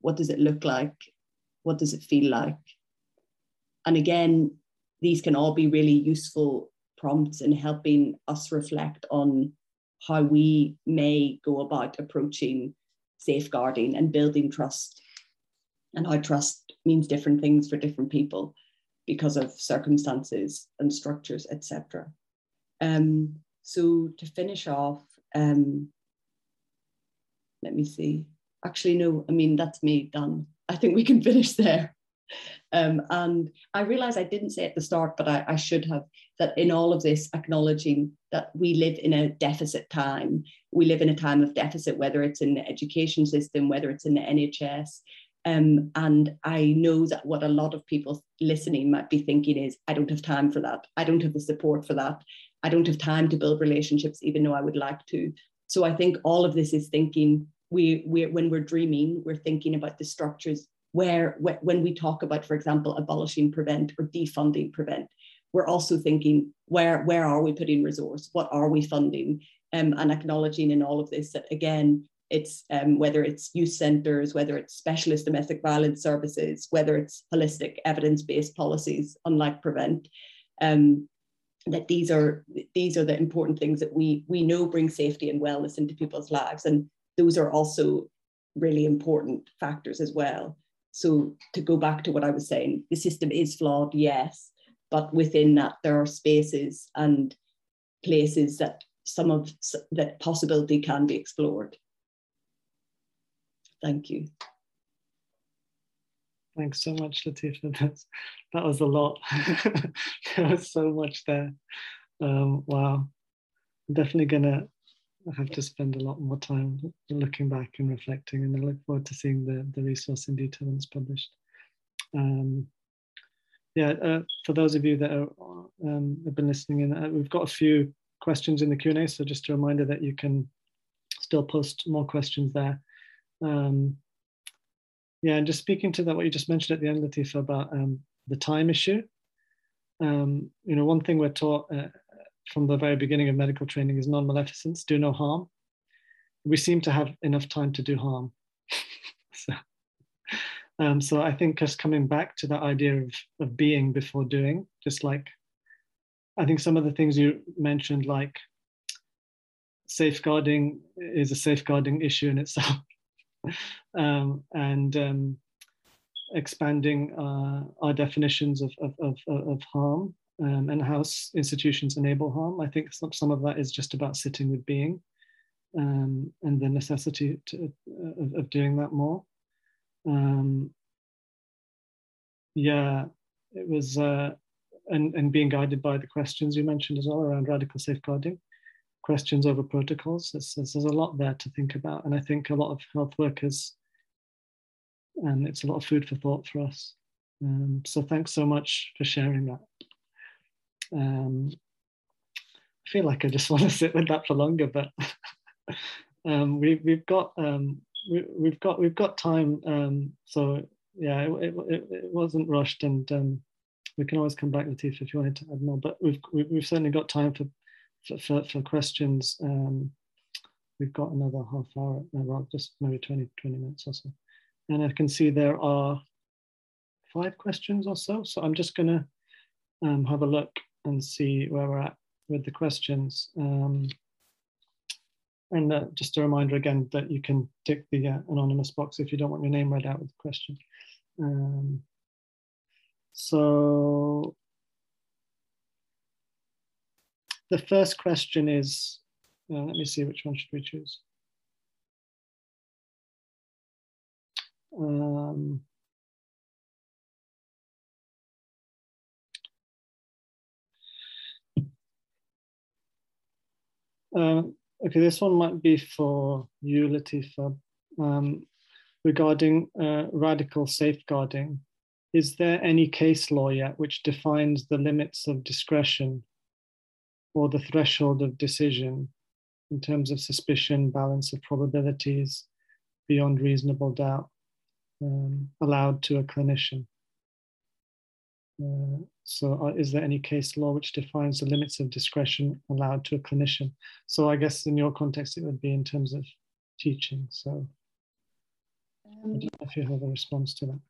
What does it look like? What does it feel like? And again, these can all be really useful prompts in helping us reflect on how we may go about approaching safeguarding and building trust, and how trust means different things for different people because of circumstances and structures, etc. So to finish off, let me see. Actually, no, I mean, that's me done. I think we can finish there. And I realize I didn't say at the start, but I should have, that in all of this, acknowledging that we live in a deficit time. We live in a time of deficit, whether it's in the education system, whether it's in the NHS. And I know that what a lot of people listening might be thinking is, I don't have time for that. I don't have the support for that. I don't have time to build relationships, even though I would like to. So I think all of this is thinking, when we're dreaming, we're thinking about the structures where, when we talk about, for example, abolishing Prevent or defunding Prevent, we're also thinking, where are we putting resource? What are we funding? And acknowledging in all of this that, again, it's whether it's youth centres, whether it's specialist domestic violence services, whether it's holistic evidence-based policies, unlike Prevent, that these are the important things that we know bring safety and wellness into people's lives. And those are also really important factors as well. So to go back to what I was saying, the system is flawed, yes, but within that there are spaces and places that some of that possibility can be explored. Thank you. Thanks so much, Latifa. That was a lot. There was so much there. Wow. I'm definitely gonna have to spend a lot more time looking back and reflecting, and I look forward to seeing the resource in detail when it's published. For those of you that are, have been listening in, we've got a few questions in the Q&A, so just a reminder that you can still post more questions there. And just speaking to that, what you just mentioned at the end, Latifa, about the time issue. One thing we're taught from the very beginning of medical training is non-maleficence, do no harm. We seem to have enough time to do harm. So I think just coming back to that idea of being before doing, just like, I think some of the things you mentioned, like safeguarding is a safeguarding issue in itself. Expanding our definitions of harm. And how institutions enable harm. I think some of that is just about sitting with being and the necessity of doing that more. It was, and being guided by the questions you mentioned as well around radical safeguarding, questions over protocols. There's a lot there to think about. And I think a lot of health workers, it's a lot of food for thought for us. So thanks so much for sharing that. I feel like I just want to sit with that for longer, but we've got time. It wasn't rushed, and we can always come back, Latifa, if you wanted to add more. But we've certainly got time for questions. We've got another half hour, well, just maybe 20 minutes or so. And I can see there are 5 questions or so. So I'm just going to have a look and see where we're at with the questions. And just a reminder again that you can tick the anonymous box if you don't want your name read out with the question. So the first question is, let me see, which one should we choose? Okay, this one might be for you, Latifa, regarding radical safeguarding. Is there any case law yet which defines the limits of discretion or the threshold of decision in terms of suspicion, balance of probabilities, beyond reasonable doubt, allowed to a clinician? So is there any case law which defines the limits of discretion allowed to a clinician? So I guess in your context, it would be in terms of teaching. So I don't know if you have a response to that.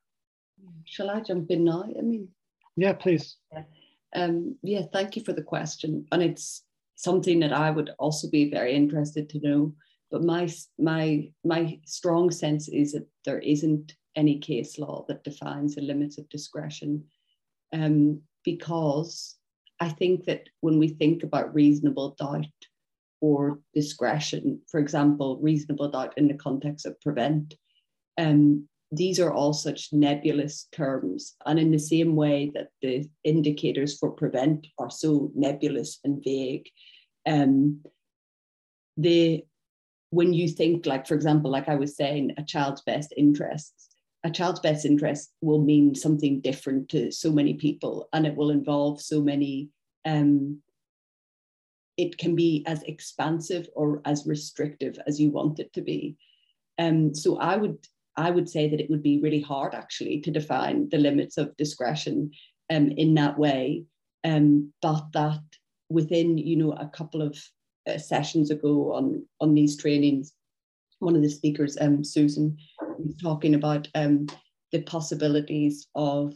Shall I jump in now? I mean, yeah, please. Yeah, thank you for the question. And it's something that I would also be very interested to know. But my strong sense is that there isn't any case law that defines the limits of discretion, because I think that when we think about reasonable doubt or discretion, for example, reasonable doubt in the context of Prevent, these are all such nebulous terms. And in the same way that the indicators for Prevent are so nebulous and vague, when you think, like, for example, like I was saying, a child's best interest will mean something different to so many people, and it will involve so many, it can be as expansive or as restrictive as you want it to be. So I would say that it would be really hard actually to define the limits of discretion in that way, but that within, you know, a couple of sessions ago on these trainings, one of the speakers, Susan, was talking about the possibilities of,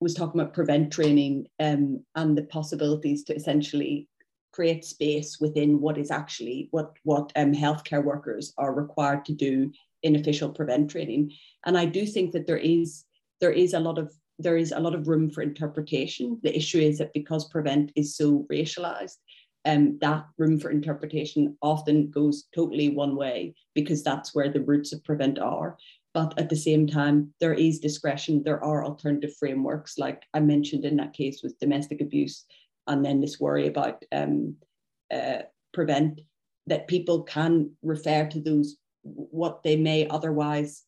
was talking about Prevent training and the possibilities to essentially create space within what is actually what healthcare workers are required to do in official Prevent training. And I do think that there is a lot of room for interpretation. The issue is that because Prevent is so racialized, that room for interpretation often goes totally one way, because that's where the roots of Prevent are. But at the same time, there is discretion. There are alternative frameworks, like I mentioned in that case with domestic abuse, and then this worry about Prevent, that people can refer to those, what they may otherwise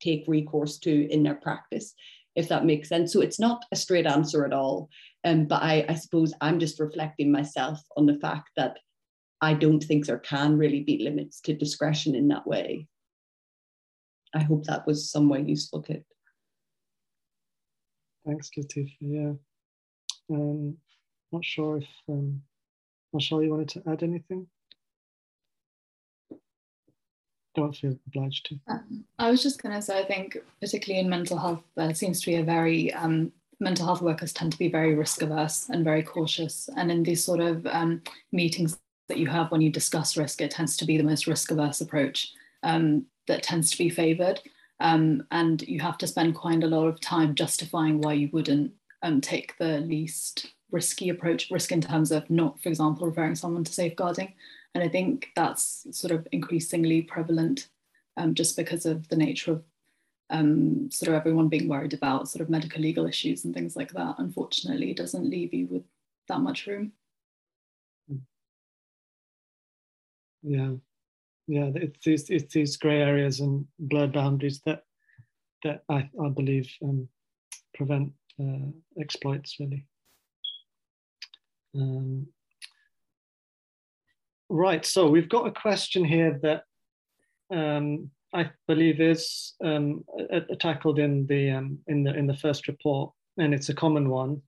take recourse to in their practice, if that makes sense. So it's not a straight answer at all. But I suppose I'm just reflecting myself on the fact that I don't think there can really be limits to discretion in that way. I hope that was some way useful, Kit. Thanks, Latifa. Yeah. Not sure if, Mashal, you wanted to add anything? Don't feel obliged to. I was just going to say, I think particularly in mental health, there seems to be a very, mental health workers tend to be very risk averse and very cautious. And in these sort of meetings that you have when you discuss risk, it tends to be the most risk averse approach that tends to be favoured. And you have to spend quite a lot of time justifying why you wouldn't take the least risky approach, risk in terms of not, for example, referring someone to safeguarding. And I think that's sort of increasingly prevalent just because of the nature of sort of everyone being worried about sort of medical legal issues and things like that. Unfortunately, doesn't leave you with that much room. Yeah, yeah, it's these grey areas and blurred boundaries that I believe Prevent exploits really. Right, so we've got a question here that I believe is tackled in the first report, and it's a common one.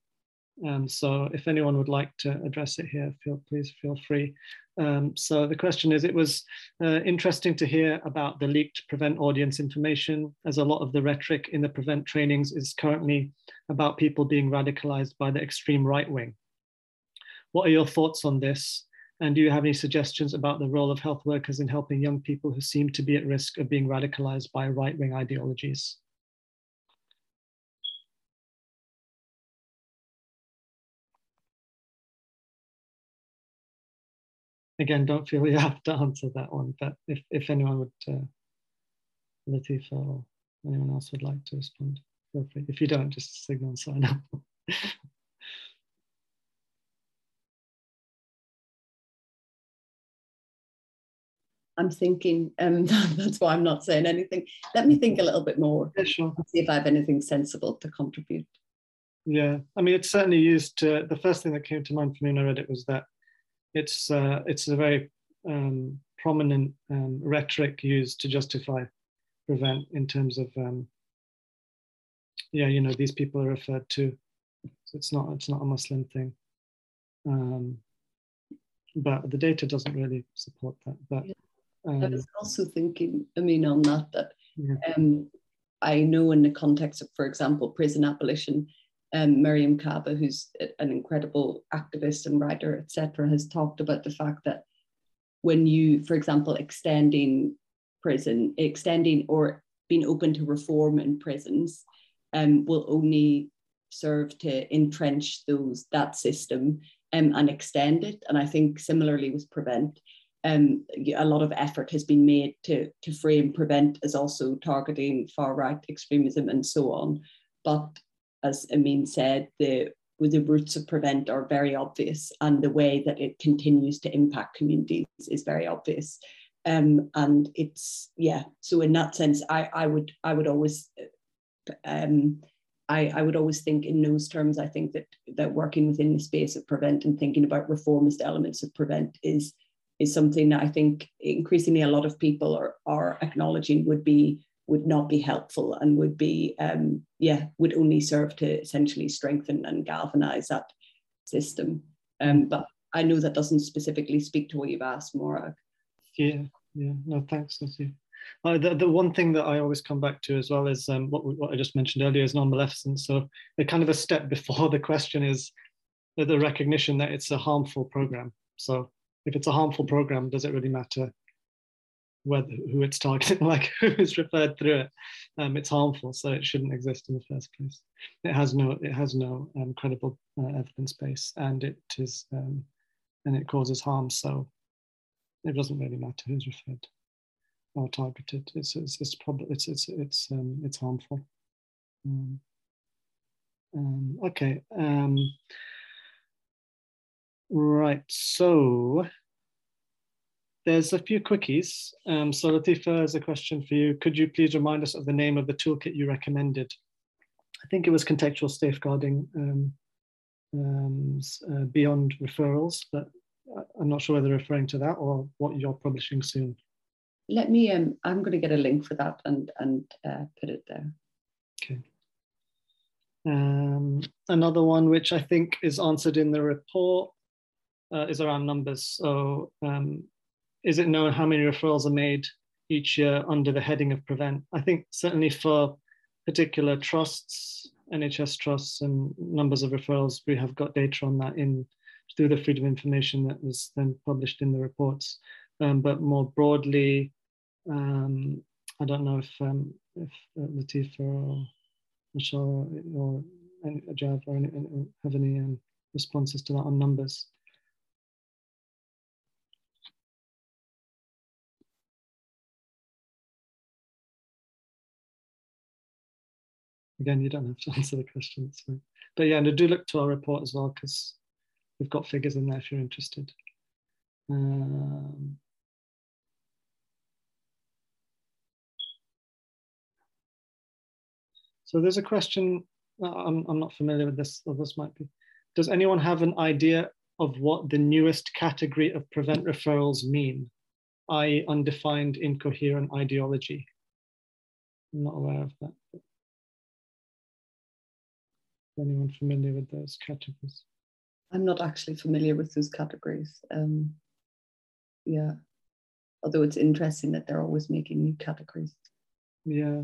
So if anyone would like to address it here, please feel free. So the question is, it was interesting to hear about the leaked Prevent audience information, as a lot of the rhetoric in the Prevent trainings is currently about people being radicalized by the extreme right wing. What are your thoughts on this? And do you have any suggestions about the role of health workers in helping young people who seem to be at risk of being radicalized by right wing ideologies? Again, don't feel you have to answer that one, but if anyone would, Latifa or anyone else would like to respond, feel free. If you don't, just signal and sign up. I'm thinking, that's why I'm not saying anything. Let me think a little bit more. Yeah, sure. See if I have anything sensible to contribute. Yeah, I mean, it's certainly used to, the first thing that came to mind for me when I read it was that it's a very prominent rhetoric used to justify Prevent in terms of yeah, you know, these people are referred to, so it's not a Muslim thing, but the data doesn't really support that. But yeah. I was also thinking, I mean, on that yeah. I know in the context of, for example, prison abolition. Miriam Kaba, who's an incredible activist and writer, etc., has talked about the fact that when you, for example, extending prison, extending or being open to reform in prisons, will only serve to entrench those, that system, and extend it. And I think similarly with Prevent, a lot of effort has been made to frame Prevent as also targeting far-right extremism and so on, but as Amin said, the roots of Prevent are very obvious, and the way that it continues to impact communities is very obvious. And it's, yeah, so in that sense, I would always think in those terms. I think that working within the space of Prevent and thinking about reformist elements of Prevent is something that I think increasingly a lot of people are acknowledging would not be helpful and would be, yeah, would only serve to essentially strengthen and galvanize that system. But I know that doesn't specifically speak to what you've asked, Morag. Yeah, yeah, no, thanks, Lucy. The one thing that I always come back to as well is what I just mentioned earlier is non-maleficence. So they're kind of a step before the question is the recognition that it's a harmful program. So if it's a harmful program, does it really matter who it's targeting, like who is referred through it? It's harmful, so it shouldn't exist in the first place. It has no credible evidence base, and it is and it causes harm, so it doesn't really matter who's referred or targeted. It's harmful. Okay, right, so. There's a few quickies. So Latifa, as a question for you, could you please remind us of the name of the toolkit you recommended? I think it was Contextual Safeguarding Beyond Referrals, but I'm not sure whether referring to that or what you're publishing soon. Let me, I'm gonna get a link for that and put it there. Okay. Another one, which I think is answered in the report, is around numbers. So, is it known how many referrals are made each year under the heading of Prevent? I think certainly for particular trusts, NHS trusts and numbers of referrals, we have got data on that through the freedom of information that was then published in the reports. But more broadly, I don't know if Latifa or Mashal or Ajav or have any responses to that on numbers. Again, you don't have to answer the question, so. But yeah, and I do look to our report as well, because we've got figures in there if you're interested. So there's a question, I'm not familiar with this, or this might be. Does anyone have an idea of what the newest category of Prevent referrals mean, i.e. undefined, incoherent ideology? I'm not aware of that. But anyone familiar with those categories? I'm not actually familiar with those categories. Yeah. Although it's interesting that they're always making new categories. Yeah.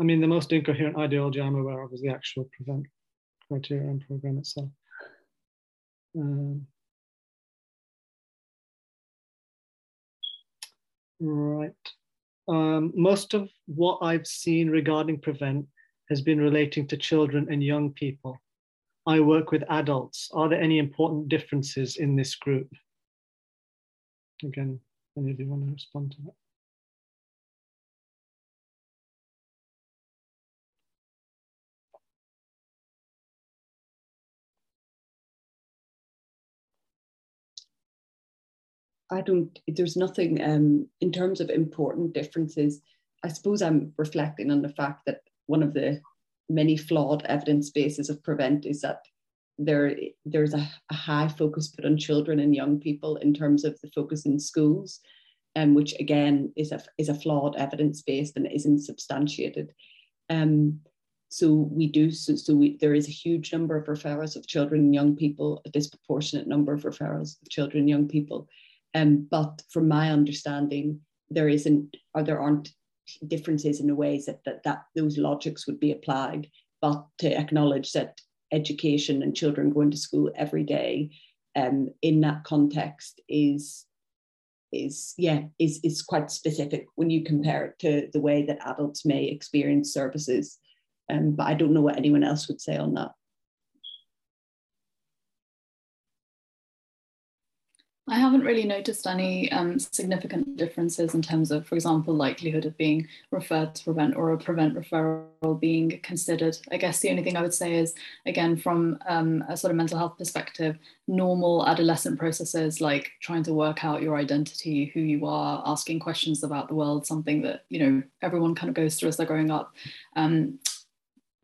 I mean, the most incoherent ideology I'm aware of is the actual Prevent criteria and program itself. Right. Most of what I've seen regarding Prevent has been relating to children and young people. I work with adults. Are there any important differences in this group? Again, any of you want to respond to that? I don't, there's nothing in terms of important differences. I suppose I'm reflecting on the fact that one of the many flawed evidence bases of Prevent is that there's a high focus put on children and young people in terms of the focus in schools, which again is a flawed evidence base and isn't substantiated. There is a huge number of referrals of children and young people, a disproportionate number of referrals of children and young people. But from my understanding, there aren't differences in the ways that those logics would be applied, but to acknowledge that education and children going to school every day in that context is quite specific when you compare it to the way that adults may experience services. But I don't know what anyone else would say on that. I haven't really noticed any significant differences in terms of, for example, likelihood of being referred to Prevent or a Prevent referral being considered. I guess the only thing I would say is, again, from a sort of mental health perspective, normal adolescent processes like trying to work out your identity, who you are, asking questions about the world, something that, you know, everyone kind of goes through as they're growing up.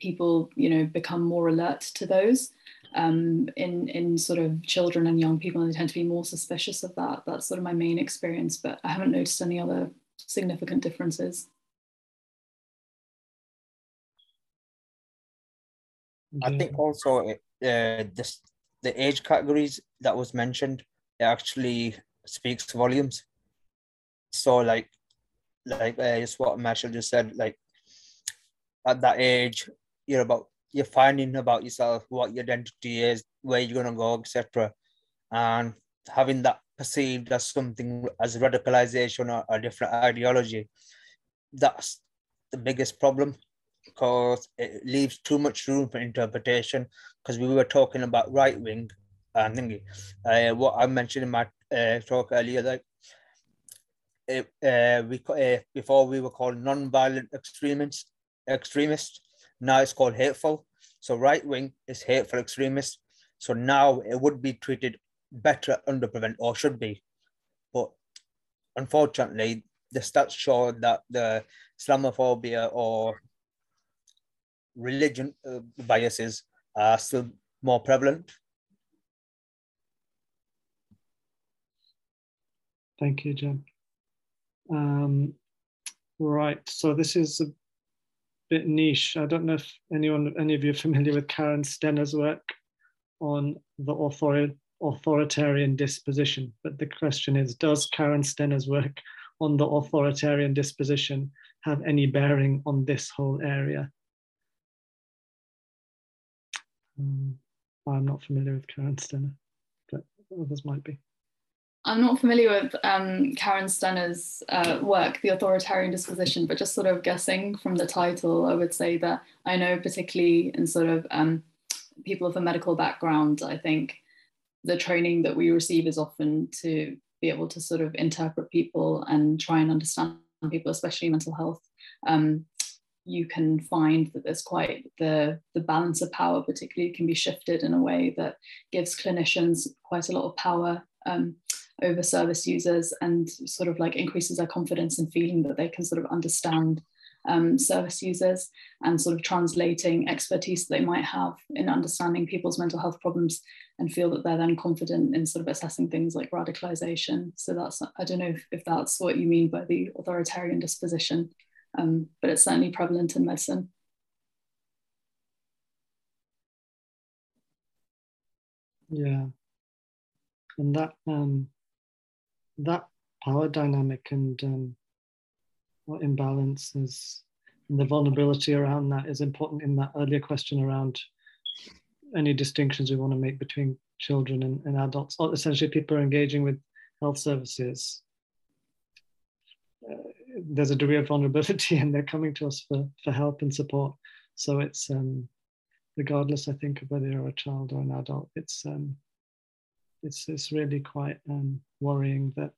People, you know, become more alert to those. In sort of children and young people, and they tend to be more suspicious of that. That's sort of my main experience, but I haven't noticed any other significant differences. I think also the age categories that was mentioned, it actually speaks volumes. So like it's what Mashal just said, like at that age, you're finding about yourself, what your identity is, where you're going to go, etc. And having that perceived as something as radicalization or a different ideology, that's the biggest problem, because it leaves too much room for interpretation. Because we were talking about right wing, and thinking, what I mentioned in my talk earlier, like before we were called non-violent extremists. Now it's called hateful. So right wing is hateful extremists. So now it would be treated better under Prevent, or should be. But unfortunately, the stats show that the Islamophobia or religion biases are still more prevalent. Thank you, John. Right, so this is a bit niche. I don't know if any of you are familiar with Karen Stenner's work on the authoritarian disposition, but the question is, does Karen Stenner's work on the authoritarian disposition have any bearing on this whole area? I'm not familiar with Karen Stenner, but others might be. I'm not familiar with Karen Stenner's work, The Authoritarian Disposition, but just sort of guessing from the title, I would say that I know, particularly in sort of people of a medical background, I think the training that we receive is often to be able to sort of interpret people and try and understand people, especially mental health. You can find that there's quite the balance of power, particularly, can be shifted in a way that gives clinicians quite a lot of power over service users, and sort of like increases their confidence and feeling that they can sort of understand service users, and sort of translating expertise that they might have in understanding people's mental health problems, and feel that they're then confident in sort of assessing things like radicalization. So that's, I don't know if that's what you mean by the authoritarian disposition, but it's certainly prevalent in medicine. Yeah, and that power dynamic and what imbalance is, and the vulnerability around that is important in that earlier question around any distinctions we want to make between children and adults. Essentially, people are engaging with health services. There's a degree of vulnerability and they're coming to us for help and support. So it's, regardless, I think, of whether you're a child or an adult, it's really quite worrying that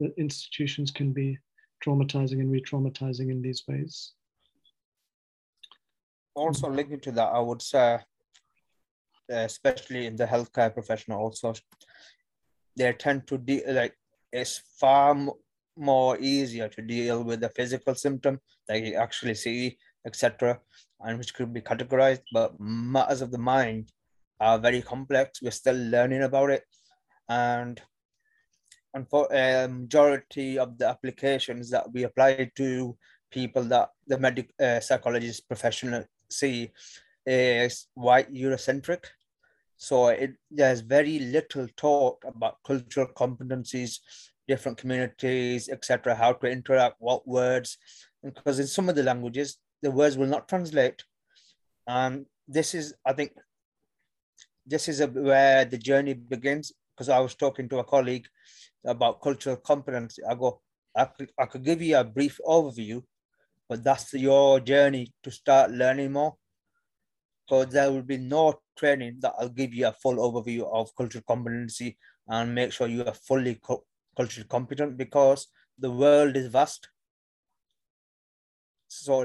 the institutions can be traumatizing and re-traumatizing in these ways. Also linking to that, I would say, especially in the healthcare professional also, they tend to it's far more easier to deal with the physical symptom that you actually see, etc., and which could be categorized, but matters of the mind are very complex. We're still learning about it, and for a majority of the applications that we apply to people that the psychologist professional see is white Eurocentric. So there's very little talk about cultural competencies, different communities, etc., how to interact, what words, because in some of the languages, the words will not translate. This is, I think, this is where the journey begins, because I was talking to a colleague about cultural competency. I go, I could give you a brief overview, but that's your journey to start learning more. So there will be no training that I'll give you a full overview of cultural competency and make sure you are fully culturally competent, because the world is vast. So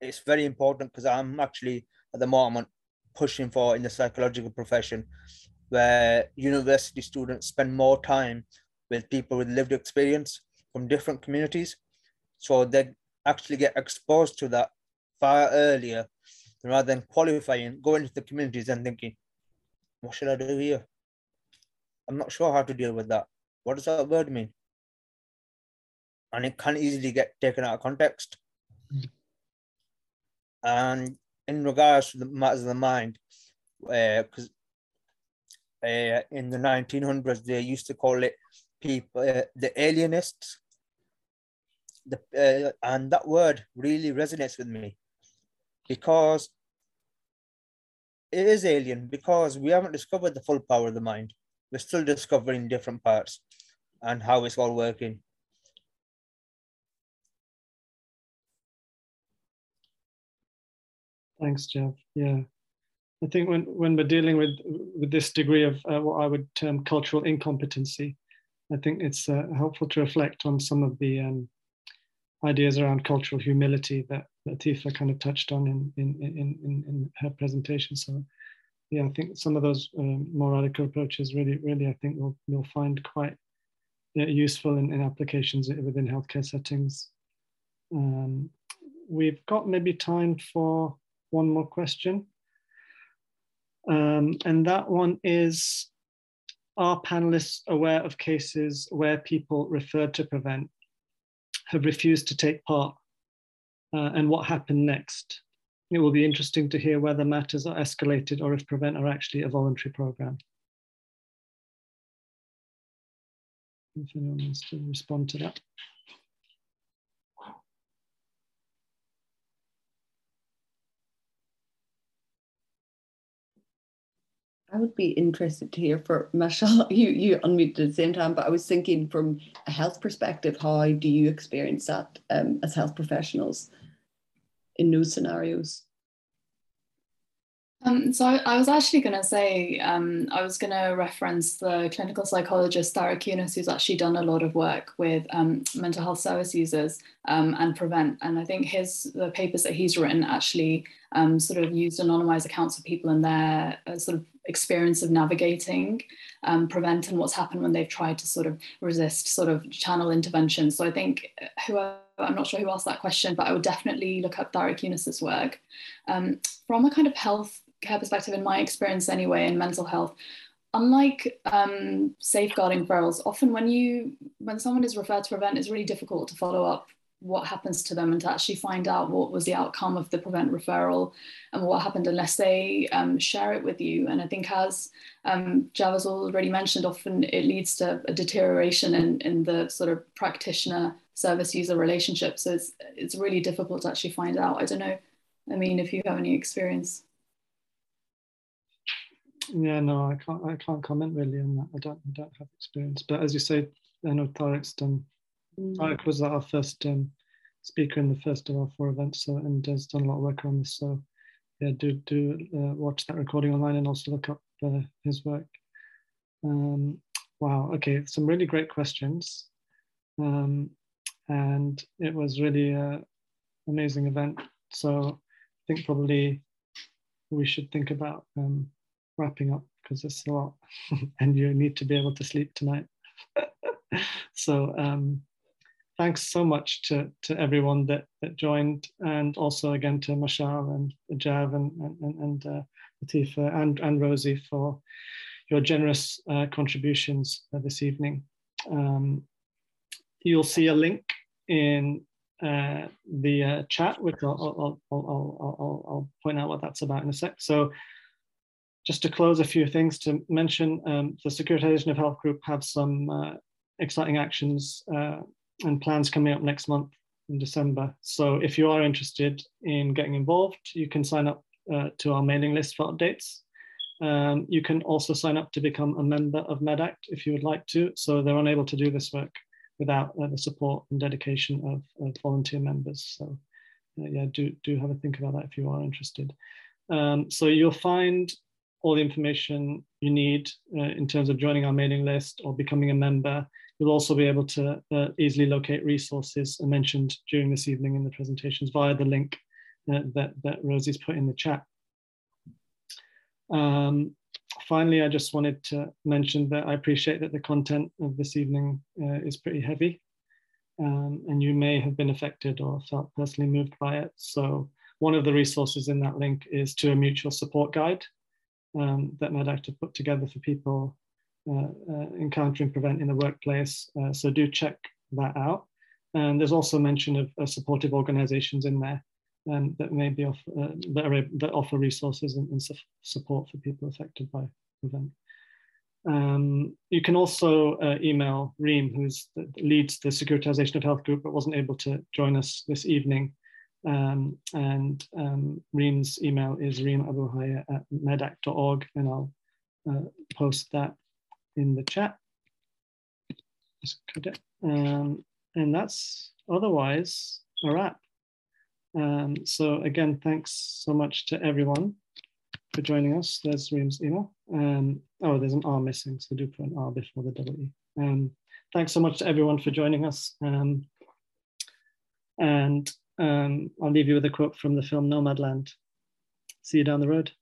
it's very important, because I'm actually at the moment pushing for in the psychological profession where university students spend more time with people with lived experience from different communities. So they actually get exposed to that far earlier, rather than qualifying, going to the communities and thinking, what should I do here? I'm not sure how to deal with that. What does that word mean? And it can easily get taken out of context. And in regards to the matters of the mind, because in the 1900s, they used to call it people, the alienists. And that word really resonates with me, because it is alien, because we haven't discovered the full power of the mind. We're still discovering different parts and how it's all working. Thanks, Jeff. Yeah, I think when we're dealing with this degree of what I would term cultural incompetency, I think it's helpful to reflect on some of the ideas around cultural humility that Latifa kind of touched on in her presentation. So yeah, I think some of those more radical approaches really, I think we'll find quite useful in applications within healthcare settings. We've got maybe time for one more question. And that one is, are panelists aware of cases where people referred to Prevent have refused to take part? And what happened next? It will be interesting to hear whether matters are escalated or if Prevent are actually a voluntary program. If anyone wants to respond to that. I would be interested to hear for Mashal, you unmuted at the same time, but I was thinking from a health perspective, how do you experience that as health professionals in those scenarios? So I was actually going to say, I was going to reference the clinical psychologist Tarek Younis, who's actually done a lot of work with mental health service users and Prevent. And I think the papers that he's written actually sort of used anonymized accounts of people and their sort of experience of navigating Prevent and what's happened when they've tried to sort of resist sort of channel intervention. So I think I'm not sure who asked that question, but I would definitely look up Tarek Younis's work. From a kind of healthcare perspective, in my experience anyway, in mental health, unlike safeguarding referrals, often when someone is referred to Prevent, it's really difficult to follow up what happens to them, and to actually find out what was the outcome of the Prevent referral and what happened, unless they share it with you. And I think, as Jav has already mentioned, often it leads to a deterioration in the sort of practitioner service user relationship. So it's really difficult to actually find out. I don't know, I mean, if you have any experience. Yeah, no, I can't comment really on that. I don't have experience, but as you say, I know Tarek's done. Tarek was our first speaker in the first of our four events, so, and has done a lot of work on this. So yeah, do watch that recording online and also look up his work. Wow, okay, some really great questions, and it was really an amazing event. So I think probably we should think about wrapping up, because it's a lot, and you need to be able to sleep tonight. So thanks so much to everyone that joined, and also again to Mashal and Ajav and Latifa and Rosie for your generous contributions this evening. You'll see a link in the chat, which I'll point out what that's about in a sec. So just to close, a few things to mention. The Securitization of Health Group have some exciting actions and plans coming up next month in December. So if you are interested in getting involved, you can sign up to our mailing list for updates. You can also sign up to become a member of Medact if you would like to. So they're unable to do this work without the support and dedication of volunteer members. So yeah, do have a think about that if you are interested. So you'll find all the information you need in terms of joining our mailing list or becoming a member. You'll also be able to easily locate resources mentioned during this evening in the presentations via the link that Rosie's put in the chat. Finally, I just wanted to mention that I appreciate that the content of this evening is pretty heavy, and you may have been affected or felt personally moved by it. So one of the resources in that link is to a mutual support guide that Medact have put together for people encountering Prevent in the workplace. So do check that out. And there's also mention of supportive organizations in there that may be that offer resources and support for people affected by Prevent. You can also email Reem, who leads the Securitization of Health Group, but wasn't able to join us this evening. Reem's email is reemabuhayah@medact.org, and I'll post that in the chat. And that's otherwise a wrap. So again, thanks so much to everyone for joining us. There's Reem's email. Oh, there's an R missing, so do put an R before the double E. Thanks so much to everyone for joining us. I'll leave you with a quote from the film Nomadland. See you down the road.